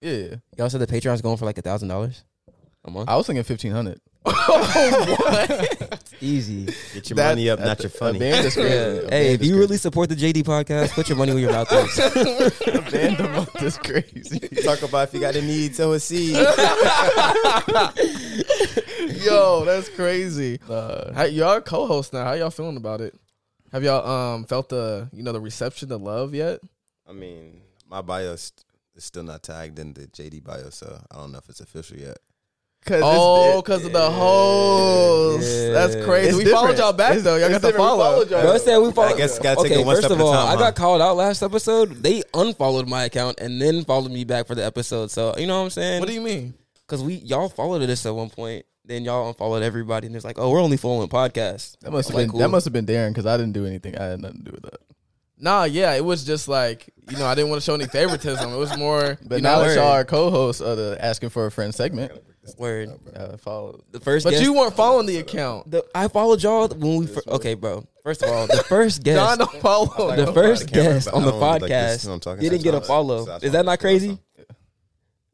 Yeah. Y'all said the Patreon's going for like $1,000 a month? I was thinking $1,500. Oh, what? Easy. Get your money up, not your funny. Hey, if you really support the JD podcast, put your money where your mouth is. A band a month is crazy. Talk about if you got a need, sow a seed. Yo, that's crazy. Y'all are co-hosts now. How y'all feeling about it? Have y'all felt the reception, the love yet? I mean, my bio is still not tagged in the JD bio, so I don't know if it's official yet. Because of the hoes. Yeah. That's crazy. It's followed y'all back, though. Y'all got to follow. Bro said we followed. I guess gotta take it one step at a time. First of all, I got called out last episode. They unfollowed my account and then followed me back for the episode. So, you know what I'm saying? What do you mean? Because y'all followed us at one point. Then y'all unfollowed everybody. And it's like, oh, we're only following podcasts. That must have been cool. That must have been Darren because I didn't do anything. I had nothing to do with that. Nah, yeah, it was just like, you know, I didn't want to show any favoritism. It was more, but now it's our co-host of the Asking for a Friend segment. Word. Follow the first. But guest, you weren't following the account. I followed y'all when we. Okay, bro. First of all, the first guest. Nah, don't follow. Like, the first guest on the podcast like didn't get a follow. Is that not crazy? Yeah.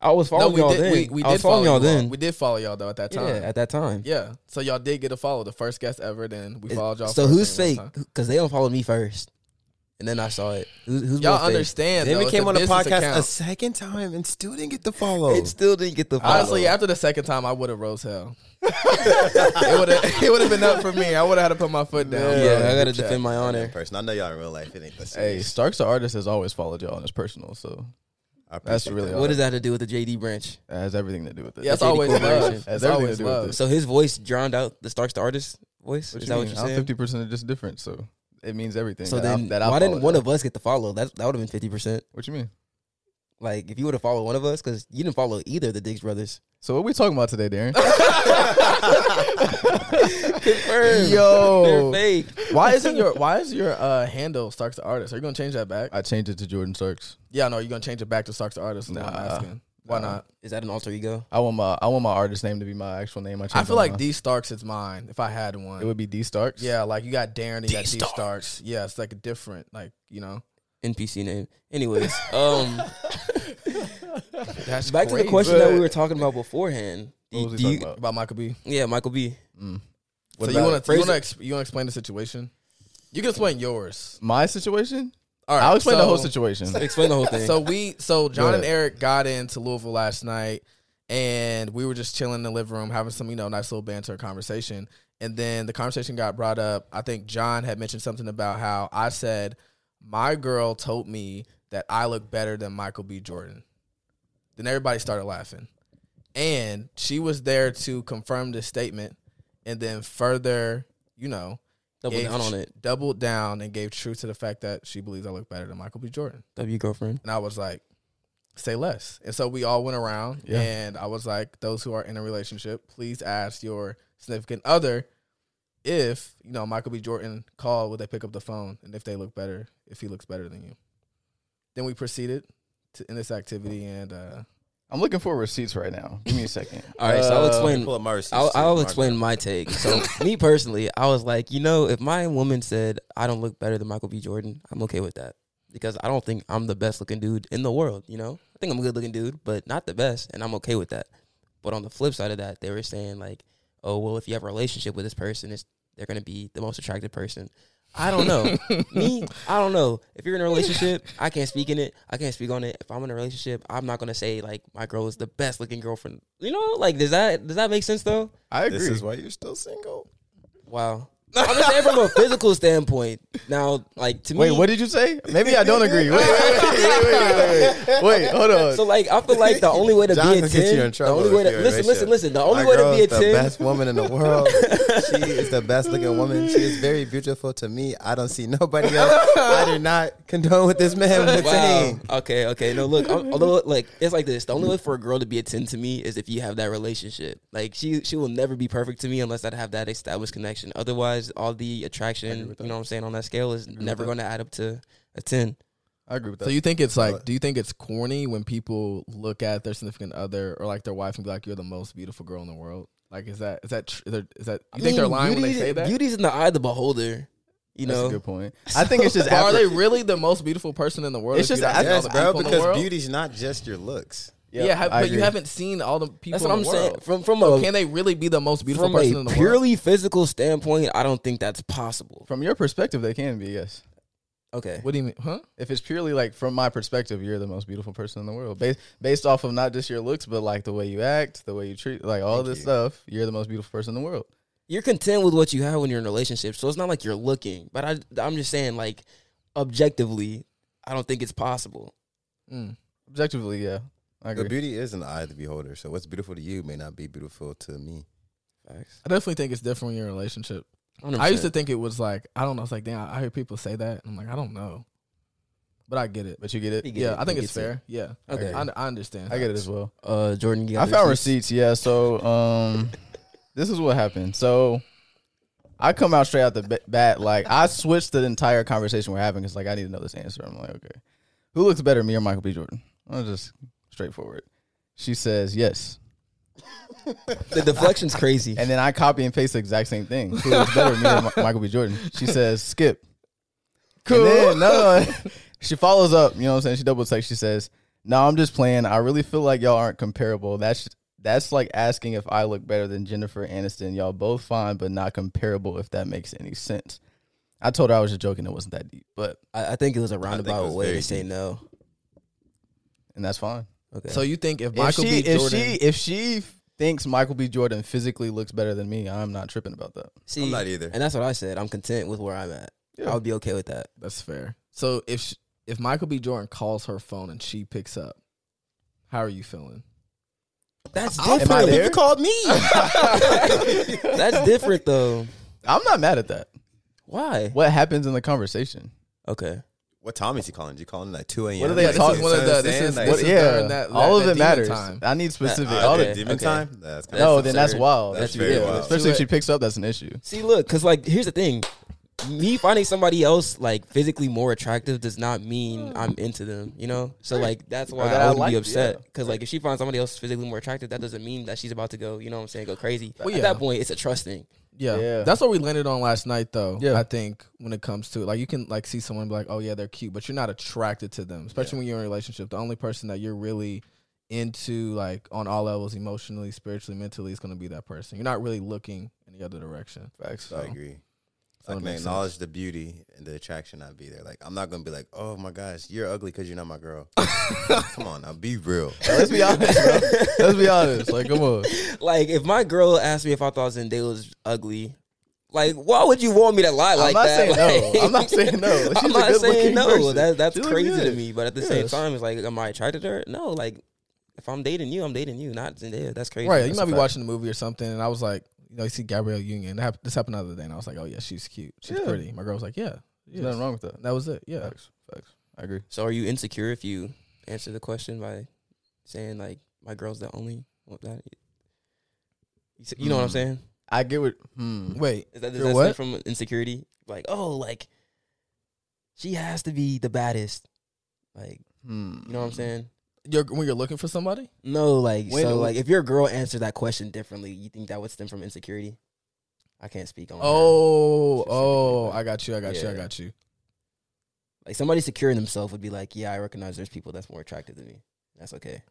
I was following y'all then. We did follow y'all then. We did follow y'all though at that time. Yeah, at that time. Yeah. So y'all did get a follow. The first guest ever. Then we followed y'all. So who's fake? Because they don't follow me first. And then I saw it. Y'all understand. Then we came on the podcast a second time and still didn't get the follow. It still didn't get the follow. Honestly, after the second time, I would have rose hell. It would have been up for me. I would have had to put my foot down. Yeah, I got to defend my honor. Person, I know y'all in real life. It ain't the same. Hey, Starks the Artist has always followed y'all on his personal, so. That's really that. What does that have to do with the JD branch? That has everything to do with it. Yeah, it's always love. That's always love. So his voice drowned out the Starks the Artist voice? Is that what you're saying? I'm 50% of just different, so. It means everything. So then, why didn't one of us get the follow? That would have been 50%. What you mean? Like, if you would have followed one of us, because you didn't follow either of the Diggs brothers. So what are we talking about today, Darren? Confirmed. Yo, they're fake. Why is your handle Starks the Artist? Are you gonna change that back? I changed it to Jordan Starks. Yeah, no, you're gonna change it back to Starks the Artist. Nah, I'm asking. Why not? Is that an alter ego? I want my artist name to be my actual name. I feel like D Starks is mine. If I had one, it would be D Starks. Yeah, like you got Darren, you got D Starks. Yeah, it's like a different, like, you know, NPC name. Anyways, that's back crazy. To the question that we were talking about beforehand. What was he talking about Michael B? Yeah, Michael B. Mm. So you want to explain the situation? You can explain yours. My situation. All right, I'll explain the whole situation. Explain the whole thing. So John and Eric got into Louisville last night, and we were just chilling in the living room, having some, you know, nice little banter conversation. And then the conversation got brought up. I think John had mentioned something about how I said, my girl told me that I look better than Michael B. Jordan. Then everybody started laughing. And she was there to confirm this statement and then further, you know, doubled down and gave truth to the fact that she believes I look better than Michael B. Jordan. W girlfriend. And I was like, say less. And so we all went around and I was like, those who are in a relationship, please ask your significant other if, you know, Michael B. Jordan called, would they pick up the phone? And if they look better, if he looks better than you. Then we proceeded to in this activity and I'm looking for receipts right now. Give me a second. All right, so I'll explain my take. So me personally, I was like, you know, if my woman said I don't look better than Michael B. Jordan, I'm okay with that because I don't think I'm the best looking dude in the world, you know? I think I'm a good looking dude, but not the best, and I'm okay with that. But on the flip side of that, they were saying like, oh, well, if you have a relationship with this person, they're going to be the most attractive person. I don't know. I don't know. If you're in a relationship, I can't speak in it. I can't speak on it. If I'm in a relationship, I'm not going to say, like, my girl is the best looking girlfriend. You know, like, does that make sense, though? I agree. This is why you're still single. Wow. I'm just saying from a physical standpoint. Now, like, to me. Wait, what did you say? Maybe I don't agree. Wait, hold on. So, like, I feel like the only way to John be a 10. The only way to listen. The only way to be a 10. She's the best woman in the world. She is the best looking woman. She is very beautiful to me. I don't see nobody else. I do not condone with this man with a 10. Okay. No, look. Although, like, it's like this. The only way for a girl to be a 10 to me is if you have that relationship. Like, she will never be perfect to me unless I have that established connection. Otherwise, all the attraction, you know what I'm saying, on that scale is never going to add up to a 10. I agree with that. So you think it's like, do you think it's corny when people look at their significant other or like their wife and be like, you're the most beautiful girl in the world? Like, is that you think they're lying when they say that? Beauty's in the eye of the beholder. You know? That's a good point. I think it's just. Are they really the most beautiful person in the world? It's just, bro, because beauty's not just your looks. Yep, yeah, but you haven't seen all the people. That's what I'm saying. From can they really be the most beautiful person in the world? From a purely physical standpoint, I don't think that's possible. From your perspective, they can be, yes. Okay. What do you mean? Huh? If it's purely like from my perspective, you're the most beautiful person in the world. Based off of not just your looks, but like the way you act, the way you treat, like all this stuff, you're the most beautiful person in the world. You're content with what you have when you're in a relationship, so it's not like you're looking. But I'm just saying, like, objectively, I don't think it's possible. Mm. Objectively, yeah. The beauty is in the eye of the beholder. So what's beautiful to you may not be beautiful to me. Facts. I definitely think it's different in your relationship. 100%. I used to think it was like, I don't know. It's like, damn, I hear people say that. And I'm like, I don't know. But I get it. But you get it? Yeah, I think it's fair. Yeah. Okay. I understand. I get it as well. Jordan, you got receipts. Yeah. So this is what happened. So I come out straight out the bat. Like, I switched the entire conversation we're having. It's like, I need to know this answer. I'm like, okay. Who looks better, me or Michael B. Jordan? I'm just... straightforward. She says yes. The deflection's crazy. And then I copy and paste the exact same thing. Who is better, me or Michael B. Jordan? She says Skip. Cool. And then another one, she follows up. You know what I'm saying? She double texts. She says, "No, I'm just playing. I really feel like y'all aren't comparable. That's like asking if I look better than Jennifer Aniston. Y'all both fine, but not comparable. If that makes any sense." I told her I was just joking. It wasn't that deep, but I think it was a roundabout way to say no, and that's fine. Okay. So you think if she thinks Michael B. Jordan physically looks better than me, I'm not tripping about that. See, I'm not either. And that's what I said. I'm content with where I'm at. Yeah. I would be okay with that. That's fair. So if Michael B. Jordan calls her phone and she picks up, how are you feeling? That's different. You called me. That's different though. I'm not mad at that. Why? What happens in the conversation? Okay. What time is he calling? Is he calling like 2 a.m.? What are they talking about? Yeah, all of it matters. Time. I need specific. All the demon time? That's kind of absurd. Then that's wild. That's very wild. Especially if she picks up, that's an issue. See, look, because like, here's the thing. Me finding somebody else like physically more attractive does not mean I'm into them, you know? So like, that's why I would be upset. Because like, if she finds somebody else physically more attractive, that doesn't mean that she's about to go, you know what I'm saying, go crazy. Well, yeah. At that point, it's a trust thing. Yeah, that's what we landed on last night, though. Yeah. I think when it comes to like, you can like see someone and be like, oh yeah, they're cute, but you're not attracted to them, especially when you're in a relationship. The only person that you're really into, like on all levels, emotionally, spiritually, mentally, is going to be that person. You're not really looking in the other direction. Facts. So, I agree. So I can acknowledge the beauty and the attraction I'd be there. Like, I'm not going to be like, oh my gosh, you're ugly because you're not my girl. Come on, now be real. Let's be honest, bro. Let's be honest. Like, come on. Like, if my girl asked me if I thought Zendaya was ugly, like, why would you want me to lie like that? I'm not saying no. She's I'm not saying no. Person. That's crazy to me. But at the same time, it's like, am I attracted to her? No, like, if I'm dating you, I'm dating you, not Zendaya. That's crazy. Right, you might be watching a movie or something, and I was like, you know, you see Gabrielle Union. This happened the other day, and I was like, oh yeah, she's cute. She's pretty. My girl was like, yeah. There's nothing wrong with that. That was it. Yeah. Facts. I agree. So are you insecure if you answer the question by saying, like, my girl's the only one that... You know what I'm saying? I get what... Wait. Is that what? From insecurity? Like, oh, like, she has to be the baddest. Like, you know what I'm saying? When you're looking for somebody? No, like, if your girl answered that question differently, you think that would stem from insecurity? I can't speak on that. I got you. Like, somebody secure in themselves would be like, yeah, I recognize there's people that's more attractive than me. That's okay.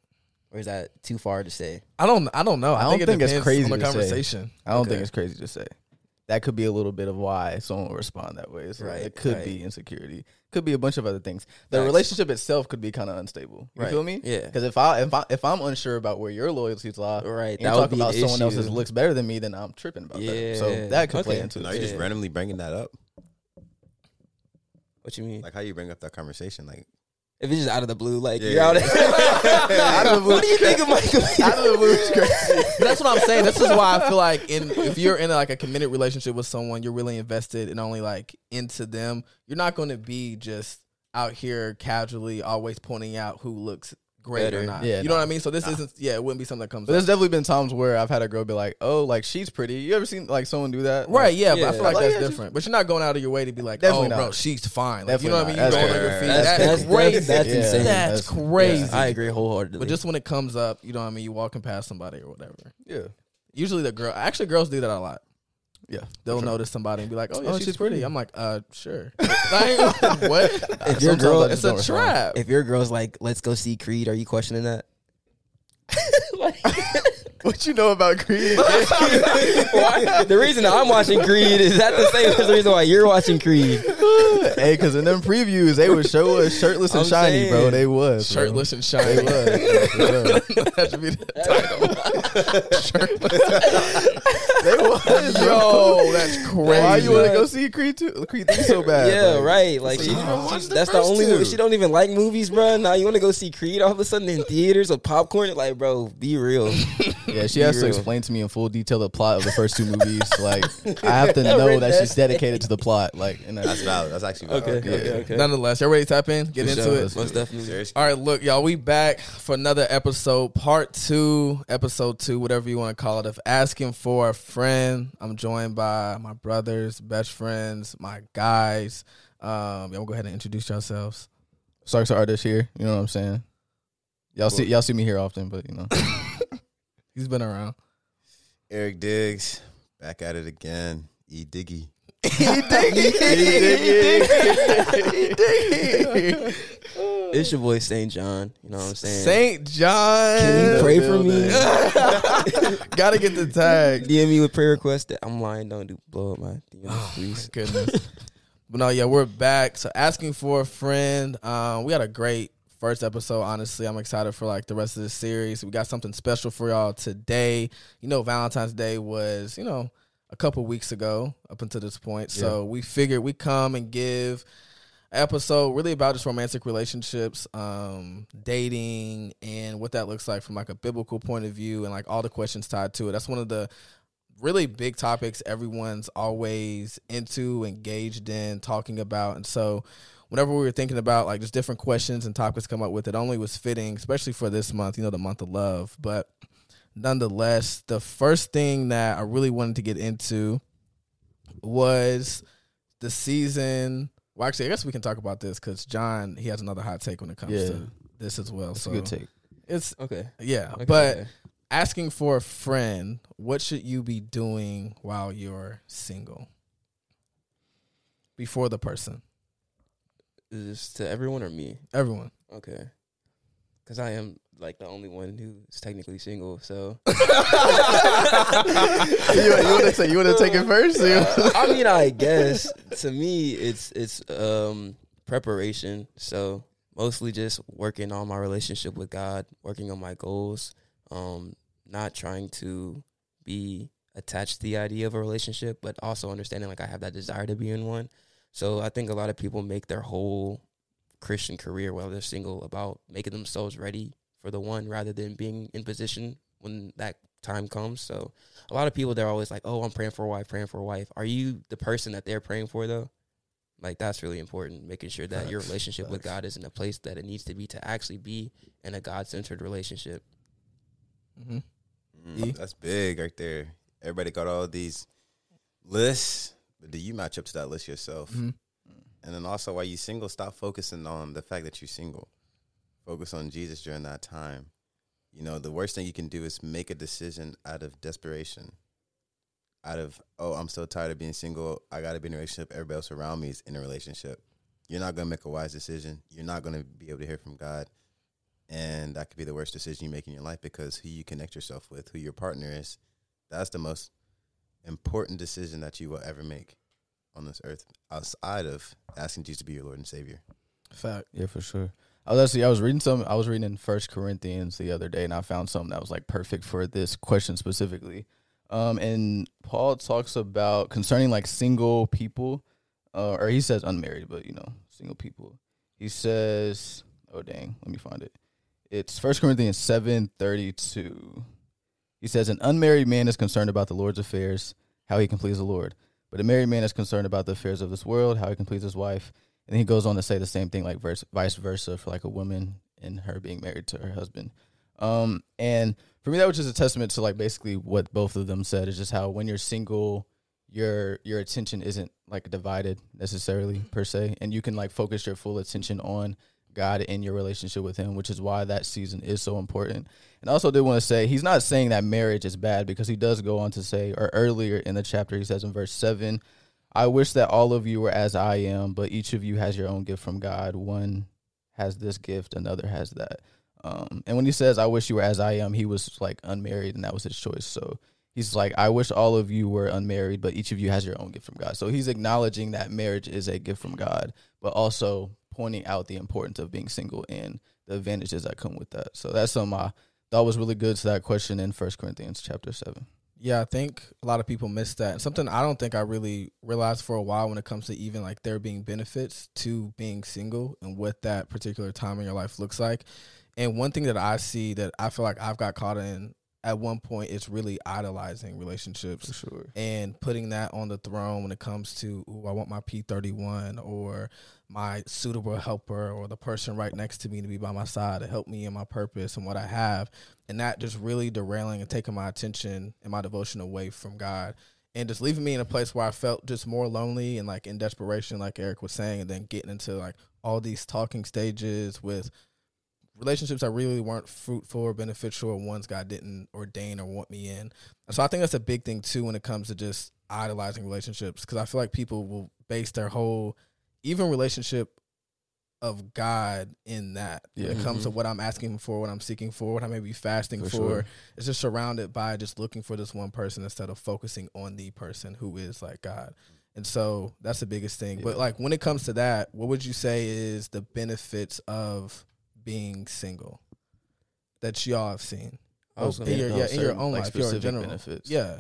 Or is that too far to say? I don't know. I don't think it's crazy on the conversation. I don't think it's crazy to say. That could be a little bit of why someone will respond that way. So it could be insecurity. Could be a bunch of other things. The relationship itself could be kind of unstable. You feel me? Yeah. Because if I'm unsure about where your loyalties lie, and you talk about someone else's looks better than me, then I'm tripping about that. So that could play into it. No, you're just randomly bringing that up. What you mean? Like, how you bring up that conversation? Like, if it's just out of the blue, like, you're out of the blue. What do you think of Michael? Out of the blue is crazy. But that's what I'm saying. This is why I feel like if you're in like a committed relationship with someone, you're really invested and only like into them. You're not going to be just out here casually always pointing out who looks great or not. Yeah, you know what I mean? So this isn't, it wouldn't be something that comes up. There's definitely been times where I've had a girl be like, oh, like, she's pretty. You ever seen like someone do that? Right, but I feel like that's different. But you're not going out of your way to be like, bro, she's fine. Like, you know what I mean? You're going on your feet. That's crazy. That's insane. That's crazy. I agree wholeheartedly. But just when it comes up, you know what I mean? You walking past somebody or whatever. Yeah. Usually girls do that a lot. Yeah, they'll notice somebody and be like, "Oh, yeah, she's pretty." I'm like, sure." What? If your girl, it's a trap. If your girl's like, "Let's go see Creed," are you questioning that? Like, what you know about Creed? The reason I'm watching Creed is that the same as the reason why you're watching Creed. Hey, because in them previews, they would show us shirtless and shiny, bro. They was shirtless and shiny. They was. That should be the title. Shirtless. They was. Yo, that's crazy. Why you want to go see Creed 2? Creed 3 so bad. Yeah, bro. Right. Like so she that's the only movie. She don't even like movies, bro. Now you want to go see Creed all of a sudden in theaters with popcorn? Like, bro, be real. Yeah, she has to explain to me in full detail the plot of the first two movies. Like, I have to know that she's dedicated to the plot. Like, and that's valid. That's actually valid. Okay. Nonetheless, everybody tap in. Get into it. Most definitely. All right, look, y'all, we back for another episode, part two, whatever you want to call it, of Asking for a Friend. I'm joined by my brothers, best friends, my guys. Y'all go ahead and introduce yourselves. Sark's an artist here. You know what I'm saying? Y'all see me here often, but you know. He's been around. Eric Diggs, back at it again. E Diggy. It's your boy St. John. You know what I'm saying? St. John. Can you pray for me? Gotta get the tag. DM me with prayer requests. I'm lying. Don't do blow up my DMs, please. Oh my goodness. But no, yeah, we're back. So Asking for a Friend. We had a great first episode, honestly. I'm excited for like the rest of this series. We got something special for y'all today. You know, Valentine's Day was, you know, a couple weeks ago up until this point. Yeah. So we figured we come and give an episode really about just romantic relationships, dating, and what that looks like from like a biblical point of view and like all the questions tied to it. That's one of the really big topics everyone's always into, engaged in, talking about. And so whenever we were thinking about like just different questions and topics come up with, it only was fitting, especially for this month, you know, the month of love. But nonetheless, the first thing that I really wanted to get into was the season. Well, actually, I guess we can talk about this because John, he has another hot take when it comes to this as well. It's a good take. It's okay. Yeah. Okay. But asking for a friend, what should you be doing while you're single? Before the person. Is this to everyone or me? Everyone. Okay. Because I am like the only one who's technically single, so. You want to take it first? I mean, I guess. To me, it's preparation. So mostly just working on my relationship with God, working on my goals, not trying to be attached to the idea of a relationship, but also understanding like I have that desire to be in one. So I think a lot of people make their whole Christian career while they're single about making themselves ready for the one rather than being in position when that time comes. So a lot of people, they're always like, oh, I'm praying for a wife. Are you the person that they're praying for, though? Like, that's really important, making sure that your relationship with God is in a place that it needs to be to actually be in a God-centered relationship. Mm-hmm. That's big right there. Everybody got all these lists. Do you match up to that list yourself? Mm-hmm. And then also, while you're single, stop focusing on the fact that you're single. Focus on Jesus during that time. You know, the worst thing you can do is make a decision out of desperation. Out of, oh, I'm so tired of being single. I got to be in a relationship. Everybody else around me is in a relationship. You're not going to make a wise decision. You're not going to be able to hear from God. And that could be the worst decision you make in your life, because who you connect yourself with, who your partner is, that's the most important decision that you will ever make on this earth outside of asking Jesus to be your Lord and Savior. Fact. Yeah, for sure. I was reading in 1 Corinthians the other day, and I found something that was like perfect for this question specifically. And Paul talks about concerning like single people, or he says unmarried, but you know, single people. He says, oh dang, let me find it. It's 1 Corinthians 7:32. He says, an unmarried man is concerned about the Lord's affairs, how he can please the Lord. But a married man is concerned about the affairs of this world, how he can please his wife. And he goes on to say the same thing, like vice versa, for like a woman and her being married to her husband. And for me, that was just a testament to like basically what both of them said, is just how when you're single, your attention isn't like divided necessarily per se. And you can like focus your full attention on God in your relationship with him, which is why that season is so important. And I also did want to say, he's not saying that marriage is bad, because he does go on to say, or earlier in the chapter, he says in verse 7, I wish that all of you were as I am, but each of you has your own gift from God. One has this gift, another has that. And when he says, I wish you were as I am, he was like unmarried and that was his choice. So he's like, I wish all of you were unmarried, but each of you has your own gift from God. So he's acknowledging that marriage is a gift from God, but also pointing out the importance of being single and the advantages that come with that. So that's something I thought was really good to that question in 1 Corinthians chapter 7. Yeah, I think a lot of people miss that. Something I don't think I really realized for a while when it comes to even like there being benefits to being single and what that particular time in your life looks like. And one thing that I see that I feel like I've got caught in at one point is really idolizing relationships. For sure. And putting that on the throne when it comes to, ooh, I want my P31 or my suitable helper or the person right next to me to be by my side to help me in my purpose and what I have. And that just really derailing and taking my attention and my devotion away from God and just leaving me in a place where I felt just more lonely and like in desperation, like Eric was saying, and then getting into like all these talking stages with relationships that really weren't fruitful or beneficial or ones God didn't ordain or want me in. So I think that's a big thing too when it comes to just idolizing relationships, because I feel like people will base their whole even relationship of God in that. Yeah. When it comes to what I'm asking him for, what I'm seeking for, what I may be fasting for. Sure. It's just surrounded by just looking for this one person instead of focusing on the person who is like God. And so that's the biggest thing. Yeah. But like when it comes to that, what would you say is the benefits of being single that y'all have seen? I was in your own life, specific your general benefits. Yeah.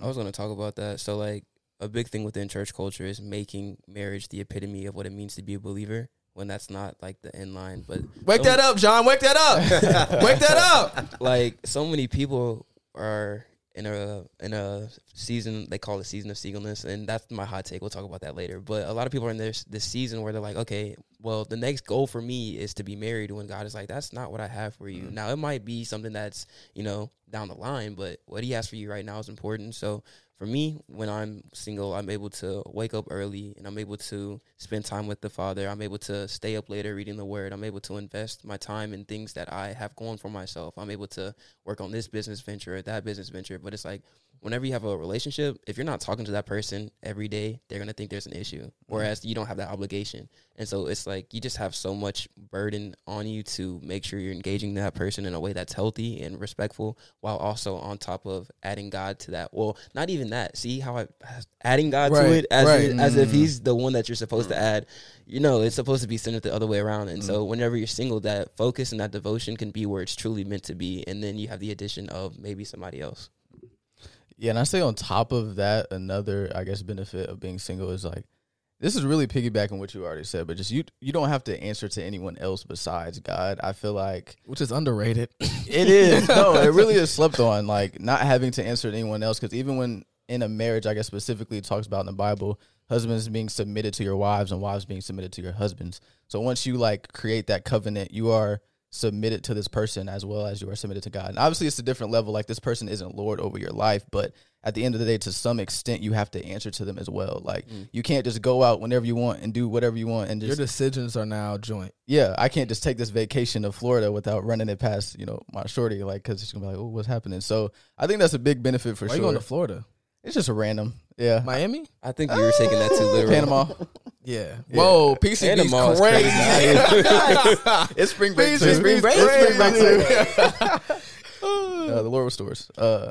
I was going to talk about that. So like a big thing within church culture is making marriage the epitome of what it means to be a believer, when that's not like the end line. But wake that up, John. Wake that up. Wake that up. Like so many people are in a season, they call it season of singleness, and that's my hot take. We'll talk about that later. But a lot of people are in this season where they're like, okay, well, the next goal for me is to be married, when God is like, that's not what I have for you. Mm-hmm. Now, it might be something that's, down the line, but what he has for you right now is important. So for me, when I'm single, I'm able to wake up early, and I'm able to spend time with the Father. I'm able to stay up later reading the Word. I'm able to invest my time in things that I have going for myself. I'm able to work on this business venture or that business venture. But it's like, whenever you have a relationship, if you're not talking to that person every day, they're going to think there's an issue, whereas you don't have that obligation. And so it's like you just have so much burden on you to make sure you're engaging that person in a way that's healthy and respectful, while also on top of adding God to that. Well, not even that. See how adding God to it as if he's the one that you're supposed to add. It's supposed to be centered the other way around. And so whenever you're single, that focus and that devotion can be where it's truly meant to be. And then you have the addition of maybe somebody else. Yeah, and I say on top of that, another, I guess, benefit of being single is like, this is really piggybacking what you already said, but just you don't have to answer to anyone else besides God, I feel like. Which is underrated. It is. No, it really is slept on, like not having to answer to anyone else, because even when in a marriage, I guess specifically it talks about in the Bible, husbands being submitted to your wives and wives being submitted to your husbands. So once you like create that covenant, you are submitted to this person as well as you are submitted to God. And obviously it's a different level, like this person isn't Lord over your life, but at the end of the day, to some extent, you have to answer to them as well. Like you can't just go out whenever you want and do whatever you want, and just your decisions are now joint. Yeah, I can't just take this vacation to Florida without running it past my shorty, like, because she's gonna be like, oh, what's happening? So I think that's a big benefit for sure. Why are you going to Florida? It's just a random. Yeah. Miami? I think you were taking that too literal. Panama. Yeah. Whoa, PCB's crazy. It's spring break too. It's spring break too. The Lord restores. No.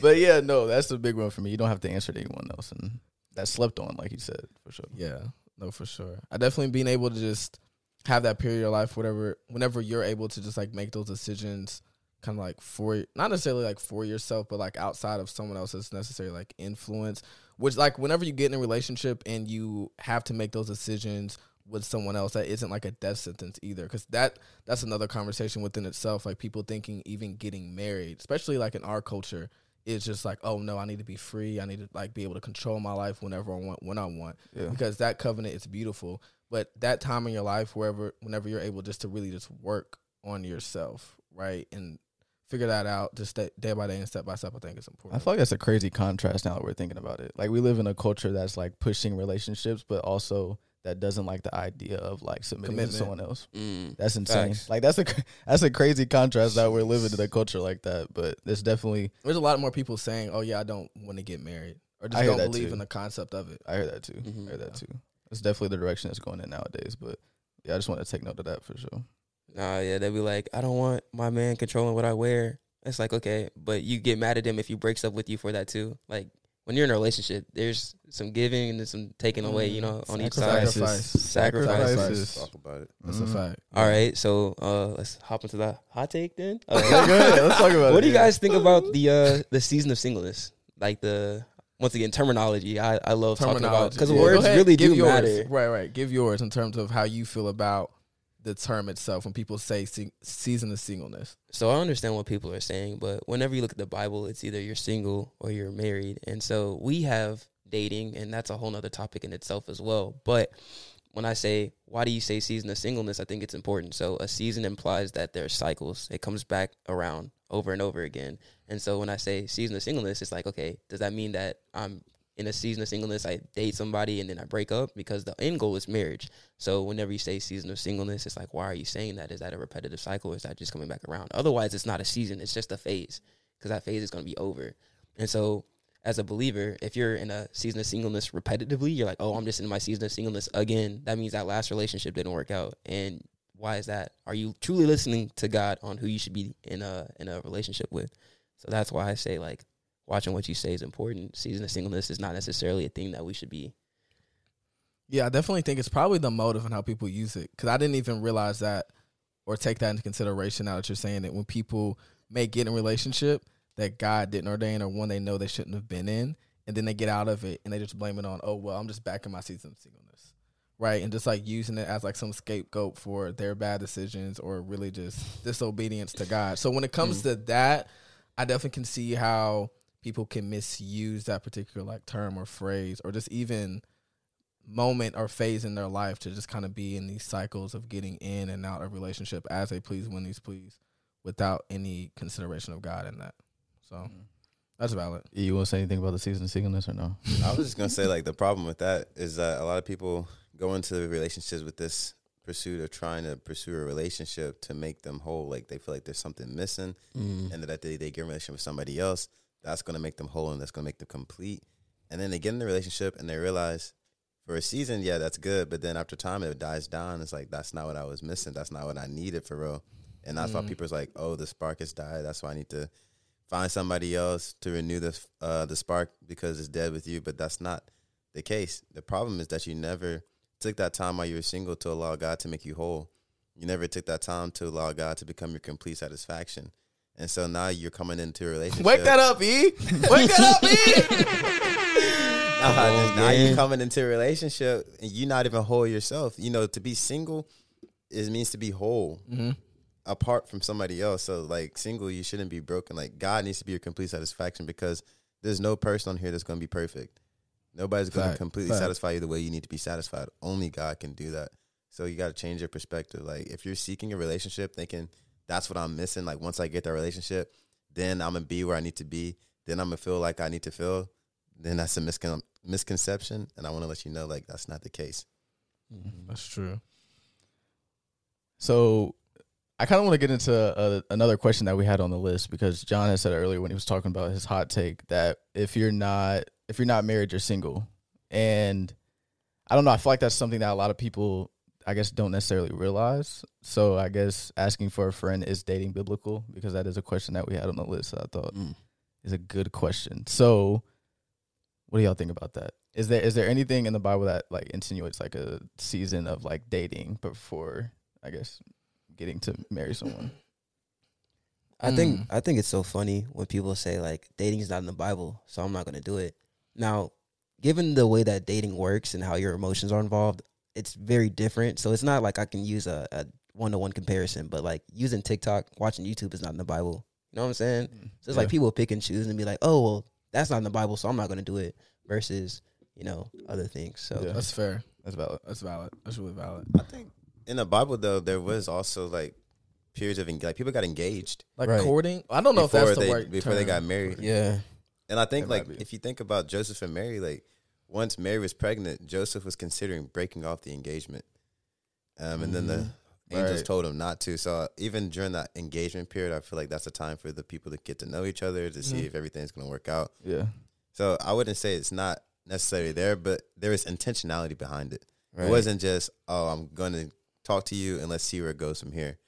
But yeah, no, that's the big one for me. You don't have to answer to anyone else. And that's slept on, like you said, for sure. Yeah. No, for sure. I definitely being able to just have that period of your life, whenever you're able to just like make those decisions kind of like for, not necessarily like for yourself, but like outside of someone else's necessary like influence, which like whenever you get in a relationship and you have to make those decisions with someone else, that isn't like a death sentence either, because that's another conversation within itself, like people thinking even getting married, especially like in our culture, is just like, oh no, I need to be free, I need to like be able to control my life whenever I want, when I want. Yeah. Because that covenant is beautiful, but that time in your life whenever you're able just to really just work on yourself, right, and figure that out just day by day and step by step, I think it's important. I feel like that's a crazy contrast now that we're thinking about it. Like we live in a culture that's like pushing relationships, but also that doesn't like the idea of like submitting commitment to someone else. That's insane. Facts. Like that's a crazy contrast that we're living in a culture like that. But there's a lot more people saying, oh yeah, I don't want to get married, or just don't believe in the concept of it. I hear that too. That's definitely the direction it's going in nowadays. But Yeah, I just want to take note of that for sure. Nah, yeah, they'd be like, I don't want my man controlling what I wear. It's like, okay, but you get mad at him if he breaks up with you for that too. Like, when you're in a relationship, there's some giving and there's some taking away, you know, on each side. Sacrifices. Talk about it. That's a fact. All right, so let's hop into the hot take then. Let's talk about it. What do you guys think about the season of singleness? Like the, once again, terminology. I love talking about, because words really do matter. Right. Give yours in terms of how you feel about the term itself when people say season of singleness. So I understand what people are saying, but whenever you look at the Bible, it's either you're single or you're married. And so we have dating, and that's a whole nother topic in itself as well. But when I say, why do you say season of singleness? I think it's important. So a season implies that there's cycles. It comes back around over and over again. And so when I say season of singleness, it's like, okay, does that mean that I'm in a season of singleness, I date somebody and then I break up? Because the end goal is marriage. So whenever you say season of singleness, it's like, why are you saying that? Is that a repetitive cycle? Or is that just coming back around? Otherwise, it's not a season. It's just a phase, because that phase is going to be over. And so as a believer, if you're in a season of singleness repetitively, you're like, oh, I'm just in my season of singleness again. That means that last relationship didn't work out. And why is that? Are you truly listening to God on who you should be in a relationship with? So that's why I say, like, watching what you say is important. Season of singleness is not necessarily a thing that we should be. Yeah, I definitely think it's probably the motive and how people use it, because I didn't even realize that or take that into consideration now that you're saying it. When people may get in a relationship that God didn't ordain or one they know they shouldn't have been in, and then they get out of it and they just blame it on, oh, well, I'm just back in my season of singleness, right? And just like using it as like some scapegoat for their bad decisions or really just disobedience to God. So when it comes to that, I definitely can see how people can misuse that particular like term or phrase or just even moment or phase in their life to just kind of be in these cycles of getting in and out of relationship as they please, when these please, without any consideration of God in that. So that's valid. You want to say anything about the season of singleness or no? I was just going to say, like, the problem with that is that a lot of people go into relationships with this pursuit of trying to pursue a relationship to make them whole. Like, they feel like there's something missing and that they get in a relationship with somebody else. That's going to make them whole and that's going to make them complete. And then they get in the relationship and they realize for a season, yeah, that's good. But then after time, it dies down. It's like, that's not what I was missing. That's not what I needed for real. And that's why people's like, oh, the spark has died. That's why I need to find somebody else to renew the spark, because it's dead with you. But that's not the case. The problem is that you never took that time while you were single to allow God to make you whole. You never took that time to allow God to become your complete satisfaction. And so now you're coming into a relationship. Wake that up, E! Wake that up, E! Now you're coming into a relationship and you're not even whole yourself. You know, to be single, it means to be whole apart from somebody else. So, like, single, you shouldn't be broken. Like, God needs to be your complete satisfaction, because there's no person on here that's going to be perfect. Nobody's going to completely satisfy you the way you need to be satisfied. Only God can do that. So you got to change your perspective. Like, if you're seeking a relationship thinking, that's what I'm missing. Like, once I get that relationship, then I'm going to be where I need to be. Then I'm going to feel like I need to feel. Then that's a misconception. And I want to let you know, like, that's not the case. Mm-hmm. That's true. So I kind of want to get into another question that we had on the list, because John had said earlier when he was talking about his hot take that if you're not married, you're single. And I don't know. I feel like that's something that a lot of people, I guess, don't necessarily realize. So I guess asking for a friend, is dating biblical? Because that is a question that we had on the list that I thought is a good question. So what do y'all think about that? Is there anything in the Bible that, like, insinuates like a season of like dating before, I guess, getting to marry someone? I think it's so funny when people say, like, dating is not in the Bible, so I'm not going to do it. Now, given the way that dating works and how your emotions are involved, it's very different. So it's not like I can use a one-to-one comparison, but, like, using TikTok, watching YouTube is not in the Bible. You know what I'm saying? So it's like people pick and choose and be like, oh, well, that's not in the Bible, so I'm not going to do it, versus, you know, other things. So yeah, that's fair. That's valid. That's really valid. I think in the Bible, though, there was also, like, periods of, like, people got engaged. Like, courting? I don't know if that's the right before term. They got married. Yeah. And I think, like, if you think about Joseph and Mary, like, once Mary was pregnant, Joseph was considering breaking off the engagement. And then the angels told him not to. So even during that engagement period, I feel like that's a time for the people to get to know each other, to see if everything's going to work out. Yeah. So I wouldn't say it's not necessarily there, but there is intentionality behind it. Right. It wasn't just, oh, I'm going to talk to you, and let's see where it goes from here.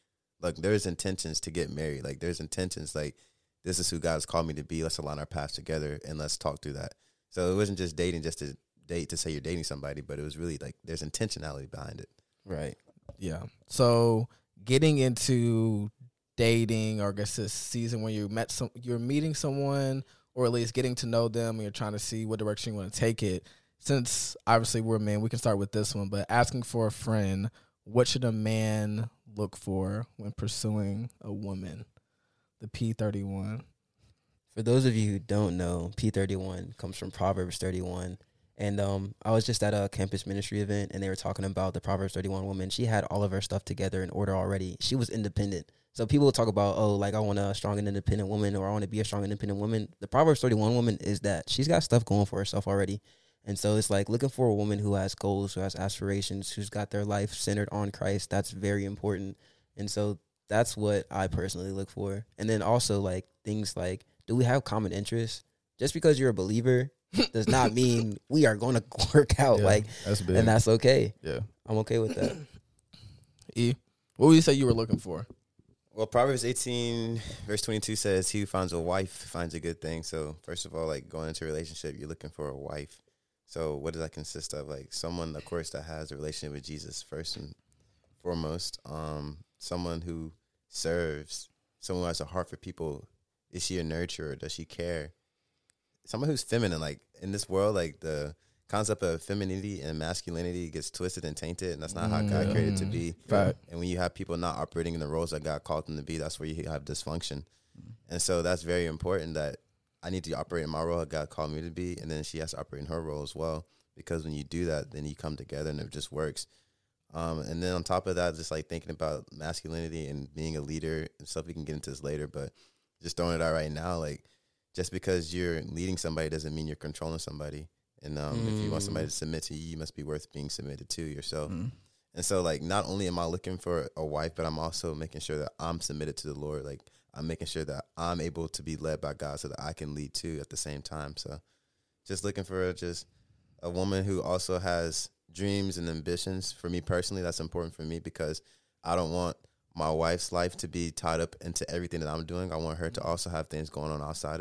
Look, there's intentions to get married. Like, there's intentions, like, this is who God's called me to be. Let's align our paths together, and let's talk through that. So it wasn't just dating just to date to say you're dating somebody, but it was really, like, there's intentionality behind it. Right. Yeah. So getting into dating, or I guess this season when you're meeting someone, or at least getting to know them, and you're trying to see what direction you want to take it. Since obviously we're men, we can start with this one, but asking for a friend, what should a man look for when pursuing a woman? The P31. For those of you who don't know, P31 comes from Proverbs 31. And I was just at a campus ministry event, and they were talking about the Proverbs 31 woman. She had all of her stuff together in order already. She was independent. So people will talk about, oh, like, I want a strong and independent woman, or I want to be a strong independent woman. The Proverbs 31 woman is that. She's got stuff going for herself already. And so it's like looking for a woman who has goals, who has aspirations, who's got their life centered on Christ. That's very important. And so that's what I personally look for. And then also, like, things like, do we have common interests? Just because you're a believer does not mean we are going to work out. Yeah, like, that's big. And that's okay. Yeah, I'm okay with that. E, what would you say you were looking for? Well, Proverbs 18, verse 22 says, he who finds a wife finds a good thing. So first of all, like, going into a relationship, you're looking for a wife. So what does that consist of? Like, someone, of course, that has a relationship with Jesus first and foremost. Someone who serves, someone who has a heart for people. Is she a nurturer? Does she care? Someone who's feminine. Like, in this world, like, the concept of femininity and masculinity gets twisted and tainted, and that's not how God created it to be. Right. And when you have people not operating in the roles that God called them to be, that's where you have dysfunction. And so that's very important, that I need to operate in my role that God called me to be, and then she has to operate in her role as well, because when you do that, then you come together and it just works. And then on top of that, just like thinking about masculinity and being a leader and stuff, we can get into this later, but just throwing it out right now, like, just because you're leading somebody doesn't mean you're controlling somebody. And if you want somebody to submit to you, you must be worth being submitted to yourself. And so, like, not only am I looking for a wife, but I'm also making sure that I'm submitted to the Lord. Like, I'm making sure that I'm able to be led by God so that I can lead too at the same time. So just looking for just a woman who also has dreams and ambitions. For me personally, that's important for me, because I don't want my wife's life to be tied up into everything that I'm doing. I want her to also have things going on outside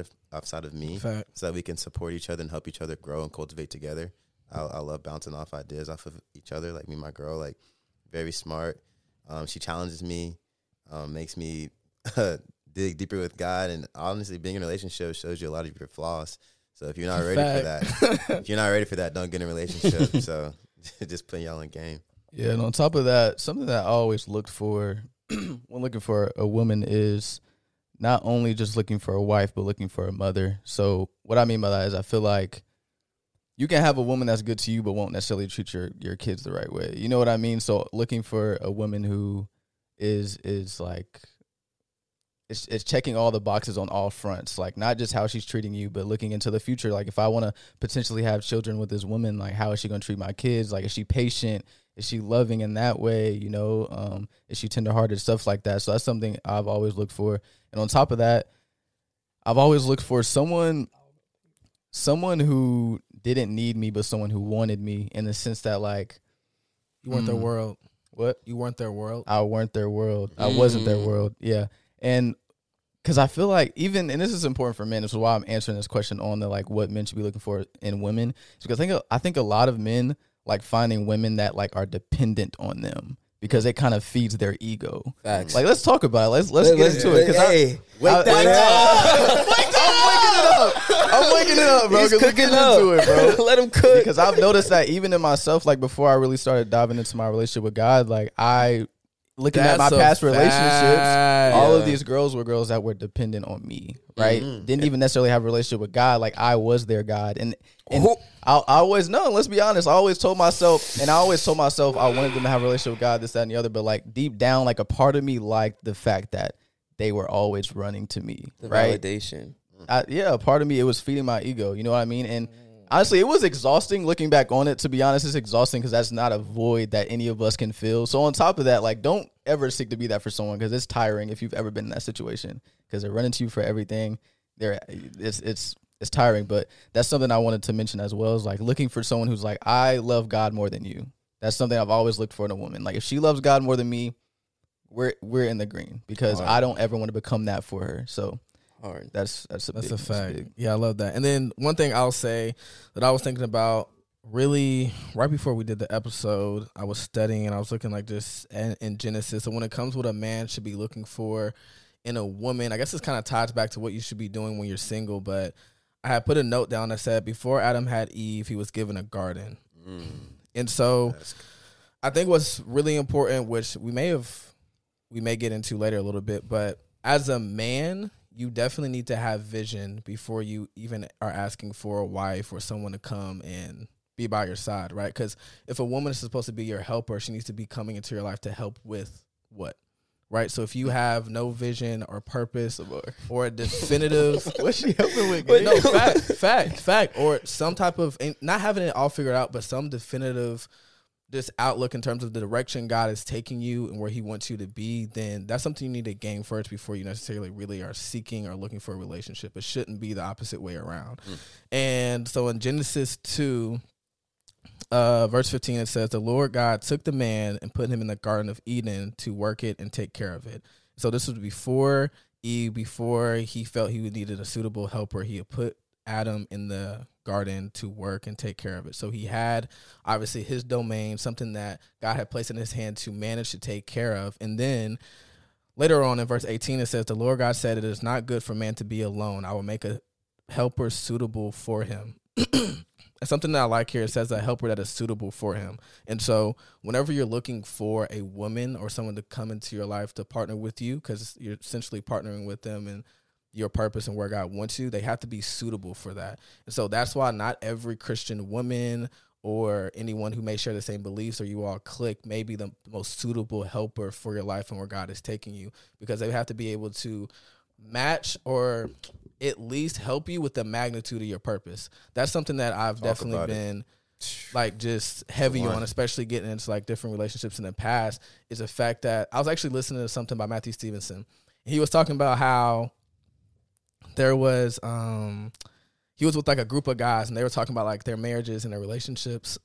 of me. Fact. So that we can support each other and help each other grow and cultivate together. I love bouncing off ideas off of each other. Like, me and my girl, like, very smart. She challenges me, makes me dig deeper with God. And honestly, being in a relationship shows you a lot of your flaws. So if you're not ready for that, don't get in a relationship. So just putting y'all in game. Yeah, and on top of that, something that I always looked for when looking for a woman is not only just looking for a wife, but looking for a mother. So what I mean by that is, I feel like you can have a woman that's good to you, but won't necessarily treat your kids the right way. You know what I mean? So looking for a woman who is like, it's checking all the boxes on all fronts, like, not just how she's treating you, but looking into the future. Like, if I want to potentially have children with this woman, like, how is she going to treat my kids? Like, is she patient? Is she loving in that way? You know, is she tenderhearted? Stuff like that. So that's something I've always looked for. And on top of that, I've always looked for someone who didn't need me, but someone who wanted me, in the sense that, like, you weren't their world. What? You weren't their world. I weren't their world. I wasn't their world. Yeah. And because I feel like even, and this is important for men, this is why I'm answering this question on the, like, what men should be looking for in women. It's because I think a lot of men like finding women that, like, are dependent on them, because it kind of feeds their ego. Facts. Like, let's talk about it. Let's get into it. Because I'm waking it up, bro. He's cooking into it, bro. Let him cook. Because I've noticed that even in myself, like, before I really started diving into my relationship with God, like, Looking at my past relationships, all of these girls were girls that were dependent on me, right? Didn't even necessarily have a relationship with God. Like, I was their God. And I always know, let's be honest, I always told myself I wanted them to have a relationship with God, this, that, and the other. But, like, deep down, like, a part of me liked the fact that they were always running to me, right? Validation. A part of me, it was feeding my ego. You know what I mean? And honestly, it was exhausting looking back on it. To be honest, it's exhausting, because that's not a void that any of us can fill. So on top of that, like, don't ever seek to be that for someone, because it's tiring if you've ever been in that situation, because they're running to you for everything. It's tiring. But that's something I wanted to mention as well, is like looking for someone who's like, I love God more than you. That's something I've always looked for in a woman. Like, if she loves God more than me, we're in the green, because I don't ever want to become that for her. So that's a fact. Yeah, I love that. And then one thing I'll say that I was thinking about really right before we did the episode, I was studying and I was looking like this in Genesis. So when it comes to what a man should be looking for in a woman, I guess this kind of ties back to what you should be doing when you're single. But I had put a note down that said, before Adam had Eve, he was given a garden. Mm. And so I think what's really important, which we may get into later a little bit, but as a man, you definitely need to have vision before you even are asking for a wife or someone to come and be by your side, right? Because if a woman is supposed to be your helper, she needs to be coming into your life to help with what? Right, so if you have no vision or purpose or a definitive, what's she helping with? But no, fact, or some type of not having it all figured out, but some definitive just outlook in terms of the direction God is taking you and where He wants you to be. Then that's something you need to gain first before you necessarily really are seeking or looking for a relationship. It shouldn't be the opposite way around. Mm. And so in Genesis 2. Verse 15, it says, the Lord God took the man and put him in the Garden of Eden to work it and take care of it. So this was before Eve, before he felt he needed a suitable helper. He had put Adam in the garden to work and take care of it. So he had, obviously, his domain, something that God had placed in his hand to manage, to take care of. And then later on in verse 18, it says, the Lord God said, it is not good for man to be alone. I will make a helper suitable for him. Something that I like here, it says a helper that is suitable for him. And so whenever you're looking for a woman or someone to come into your life to partner with you, because you're essentially partnering with them and your purpose and where God wants you, they have to be suitable for that. And so that's why not every Christian woman or anyone who may share the same beliefs or you all click may be the most suitable helper for your life and where God is taking you, because they have to be able to match or at least help you with the magnitude of your purpose. That's something that I've definitely been like just heavy on, especially getting into like different relationships in the past, is the fact that I was actually listening to something by Matthew Stevenson. He was talking about how there was, he was with like a group of guys and they were talking about like their marriages and their relationships.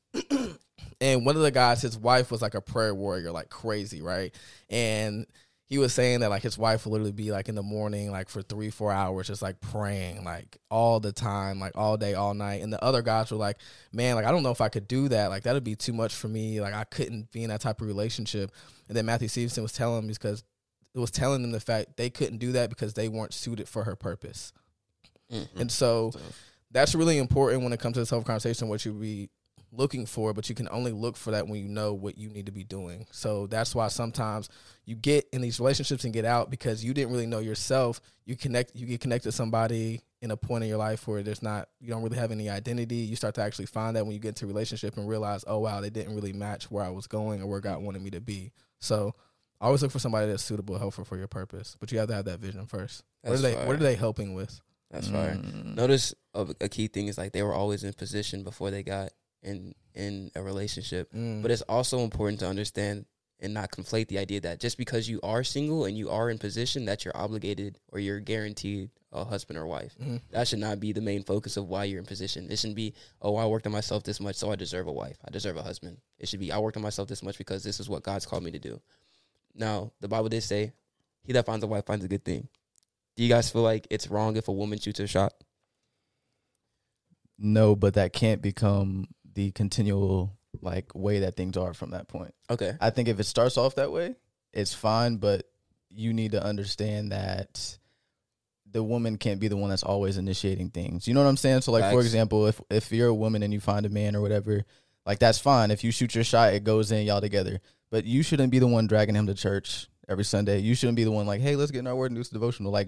And one of the guys, his wife was like a prayer warrior, like crazy. Right. And he was saying that, like, his wife would literally be, like, in the morning, like, for 3-4 hours, just, like, praying, like, all the time, like, all day, all night. And the other guys were like, man, like, I don't know if I could do that. Like, that would be too much for me. Like, I couldn't be in that type of relationship. And then Matthew Stevenson was telling him, because it was telling them the fact they couldn't do that because they weren't suited for her purpose. Mm-hmm. And so that's really important when it comes to this whole conversation, what you be looking for, but you can only look for that when you know what you need to be doing. So that's why sometimes you get in these relationships and get out because you didn't really know yourself. You get connected to somebody in a point in your life where you don't really have any identity. You start to actually find that when you get into a relationship and realize, oh wow, they didn't really match where I was going or where God wanted me to be. So I always look for somebody that's suitable, helpful for your purpose, but you have to have that vision first. What are they helping with? That's fire. Notice a key thing is like they were always in position before they got in a relationship. But it's also important to understand and not conflate the idea that just because you are single and you are in position that you're obligated or you're guaranteed a husband or wife. Mm-hmm. That should not be the main focus of why you're in position. It shouldn't be, oh, I worked on myself this much, so I deserve a wife. I deserve a husband. It should be, I worked on myself this much because this is what God's called me to do. Now, the Bible did say, he that finds a wife finds a good thing. Do you guys feel like it's wrong if a woman shoots her shot? No, but that can't become the continual like way that things are from that point. Okay. I think if it starts off that way, it's fine, but you need to understand that the woman can't be the one that's always initiating things. You know what I'm saying? So like, for example, if you're a woman and you find a man or whatever, like that's fine. If you shoot your shot, it goes in, y'all together, but you shouldn't be the one dragging him to church every Sunday. You shouldn't be the one like, hey, let's get in our word and do this devotional. Like,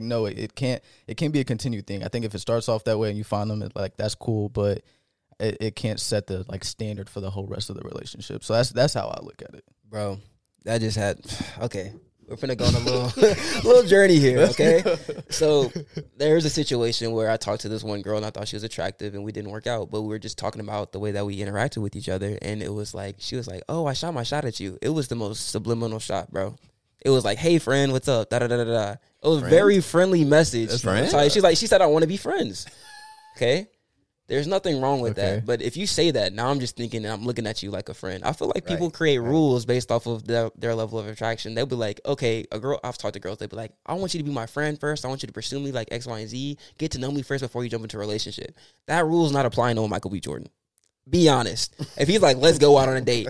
no, it can't be a continued thing. I think if it starts off that way and you find them, like that's cool, but it can't set the like standard for the whole rest of the relationship. So that's how I look at it, bro. That just had okay. We're finna go on a little little journey here, okay? So there's a situation where I talked to this one girl and I thought she was attractive and we didn't work out, but we were just talking about the way that we interacted with each other, and it was like she was like, "Oh, I shot my shot at you." It was the most subliminal shot, bro. It was like, "Hey, friend, what's up?" Da da da da da. It was a very friendly message. That's right. So she's like, she said, "I want to be friends." Okay. There's nothing wrong with that. But if you say that, now I'm just thinking and I'm looking at you like a friend. I feel like people create rules based off of their level of attraction. They'll be like, okay, a girl, I've talked to girls, they'll be like, I want you to be my friend first. I want you to pursue me like X, Y, and Z. Get to know me first before you jump into a relationship. That rule is not applying to Michael B. Jordan. Be honest. If he's like, let's go out on a date,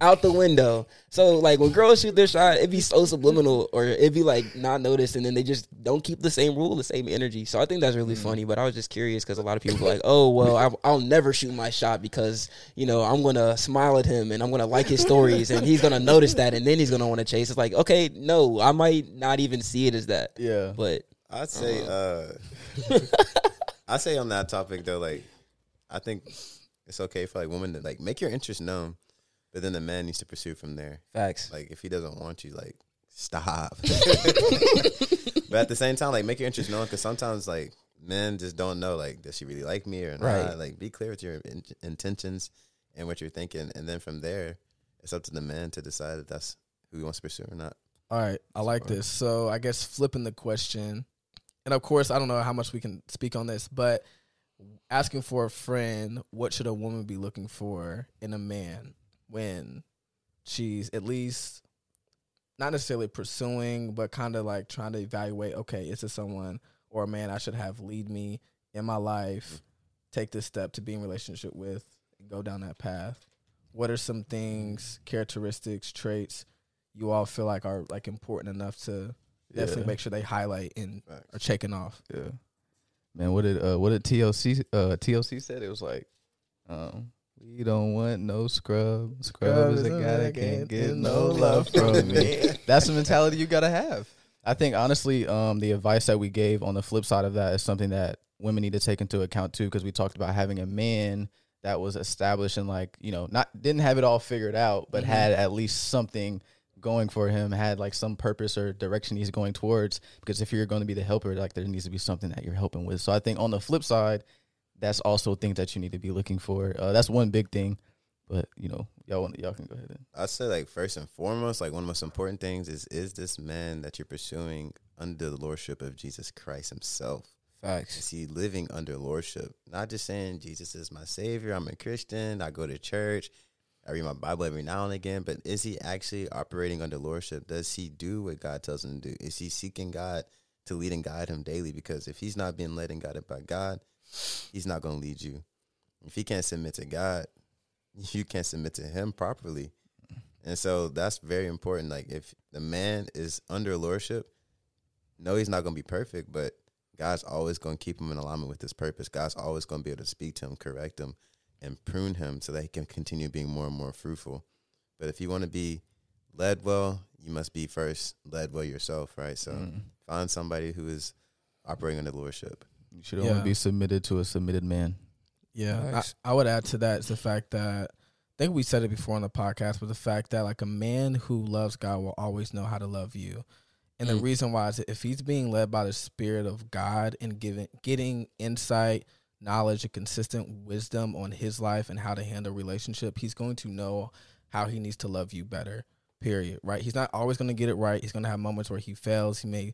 out the window. So, like, when girls shoot their shot, it'd be so subliminal, or it'd be, like, not noticed, and then they just don't keep the same rule, the same energy. So I think that's really funny, but I was just curious because a lot of people are like, oh, well, I'll never shoot my shot because, you know, I'm going to smile at him and I'm going to like his stories and he's going to notice that and then he's going to want to chase. It's like, okay, no, I might not even see it as that. Yeah. But I'd say, I'd say on that topic, though, like, I think it's okay for, like, women to, like, make your interest known, but then the man needs to pursue from there. Facts. Like, if he doesn't want you, like, stop. But at the same time, like, make your interest known, because sometimes, like, men just don't know, like, does she really like me or not? Right. Like, be clear with your intentions and what you're thinking, and then from there, it's up to the man to decide if that's who he wants to pursue or not. All right. I like this. So, I guess flipping the question, and, of course, I don't know how much we can speak on this, but asking for a friend, what should a woman be looking for in a man when she's at least not necessarily pursuing, but kind of like trying to evaluate, okay, is this someone or a man I should have lead me in my life, take this step to be in relationship with, go down that path? What are some things, characteristics, traits you all feel like are like important enough to definitely make sure they highlight and are checking off? Yeah. Man, what did TLC said? It was like, we don't want no scrub. Scrub is a guy that can't get no love from me. That's the mentality you gotta have. I think honestly, the advice that we gave on the flip side of that is something that women need to take into account too, because we talked about having a man that was established and, like, you know, didn't have it all figured out, but had at least something going for him, had like some purpose or direction he's going towards, because if you're going to be the helper, like, there needs to be something that you're helping with. So I think on the flip side, that's also a thing that you need to be looking for. That's one big thing, but, you know, y'all can go ahead. I'd say, like, first and foremost, like, one of the most important things is this man that you're pursuing under the lordship of Jesus Christ himself? Facts. Is he living under lordship? Not just saying Jesus is my savior, I'm a Christian, I go to church, I read my Bible every now and again, but is he actually operating under lordship? Does he do what God tells him to do? Is he seeking God to lead and guide him daily? Because if he's not being led and guided by God, he's not going to lead you. If he can't submit to God, you can't submit to him properly. And so that's very important. Like, if the man is under lordship, no, he's not going to be perfect, but God's always going to keep him in alignment with his purpose. God's always going to be able to speak to him, correct him, and prune him so that he can continue being more and more fruitful. But if you want to be led well, you must be first led well yourself, right? So find somebody who is operating under lordship. You should only be submitted to a submitted man. Yeah, nice. I would add to that is the fact that, I think we said it before on the podcast, but the fact that, like, a man who loves God will always know how to love you. And the reason why is that if he's being led by the Spirit of God and getting insight, knowledge, and consistent wisdom on his life and how to handle relationship, he's going to know how he needs to love you better, period, right? He's not always going to get it right. He's going to have moments where he fails. He may,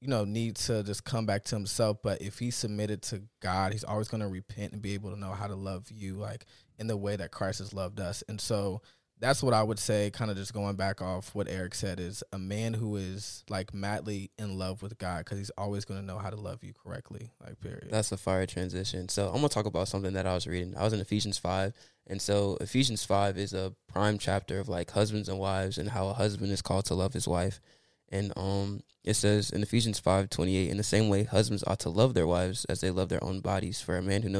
you know, need to just come back to himself, but if he's submitted to God, he's always going to repent and be able to know how to love you, like, in the way that Christ has loved us. And so that's what I would say, kind of just going back off what Eric said, is a man who is, like, madly in love with God, because he's always going to know how to love you correctly, like, period. That's a fire transition. So I'm going to talk about something that I was reading. I was in Ephesians 5, and so Ephesians 5 is a prime chapter of, like, husbands and wives and how a husband is called to love his wife. And it says in Ephesians 5:28, in the same way, husbands ought to love their wives as they love their own bodies, for a man who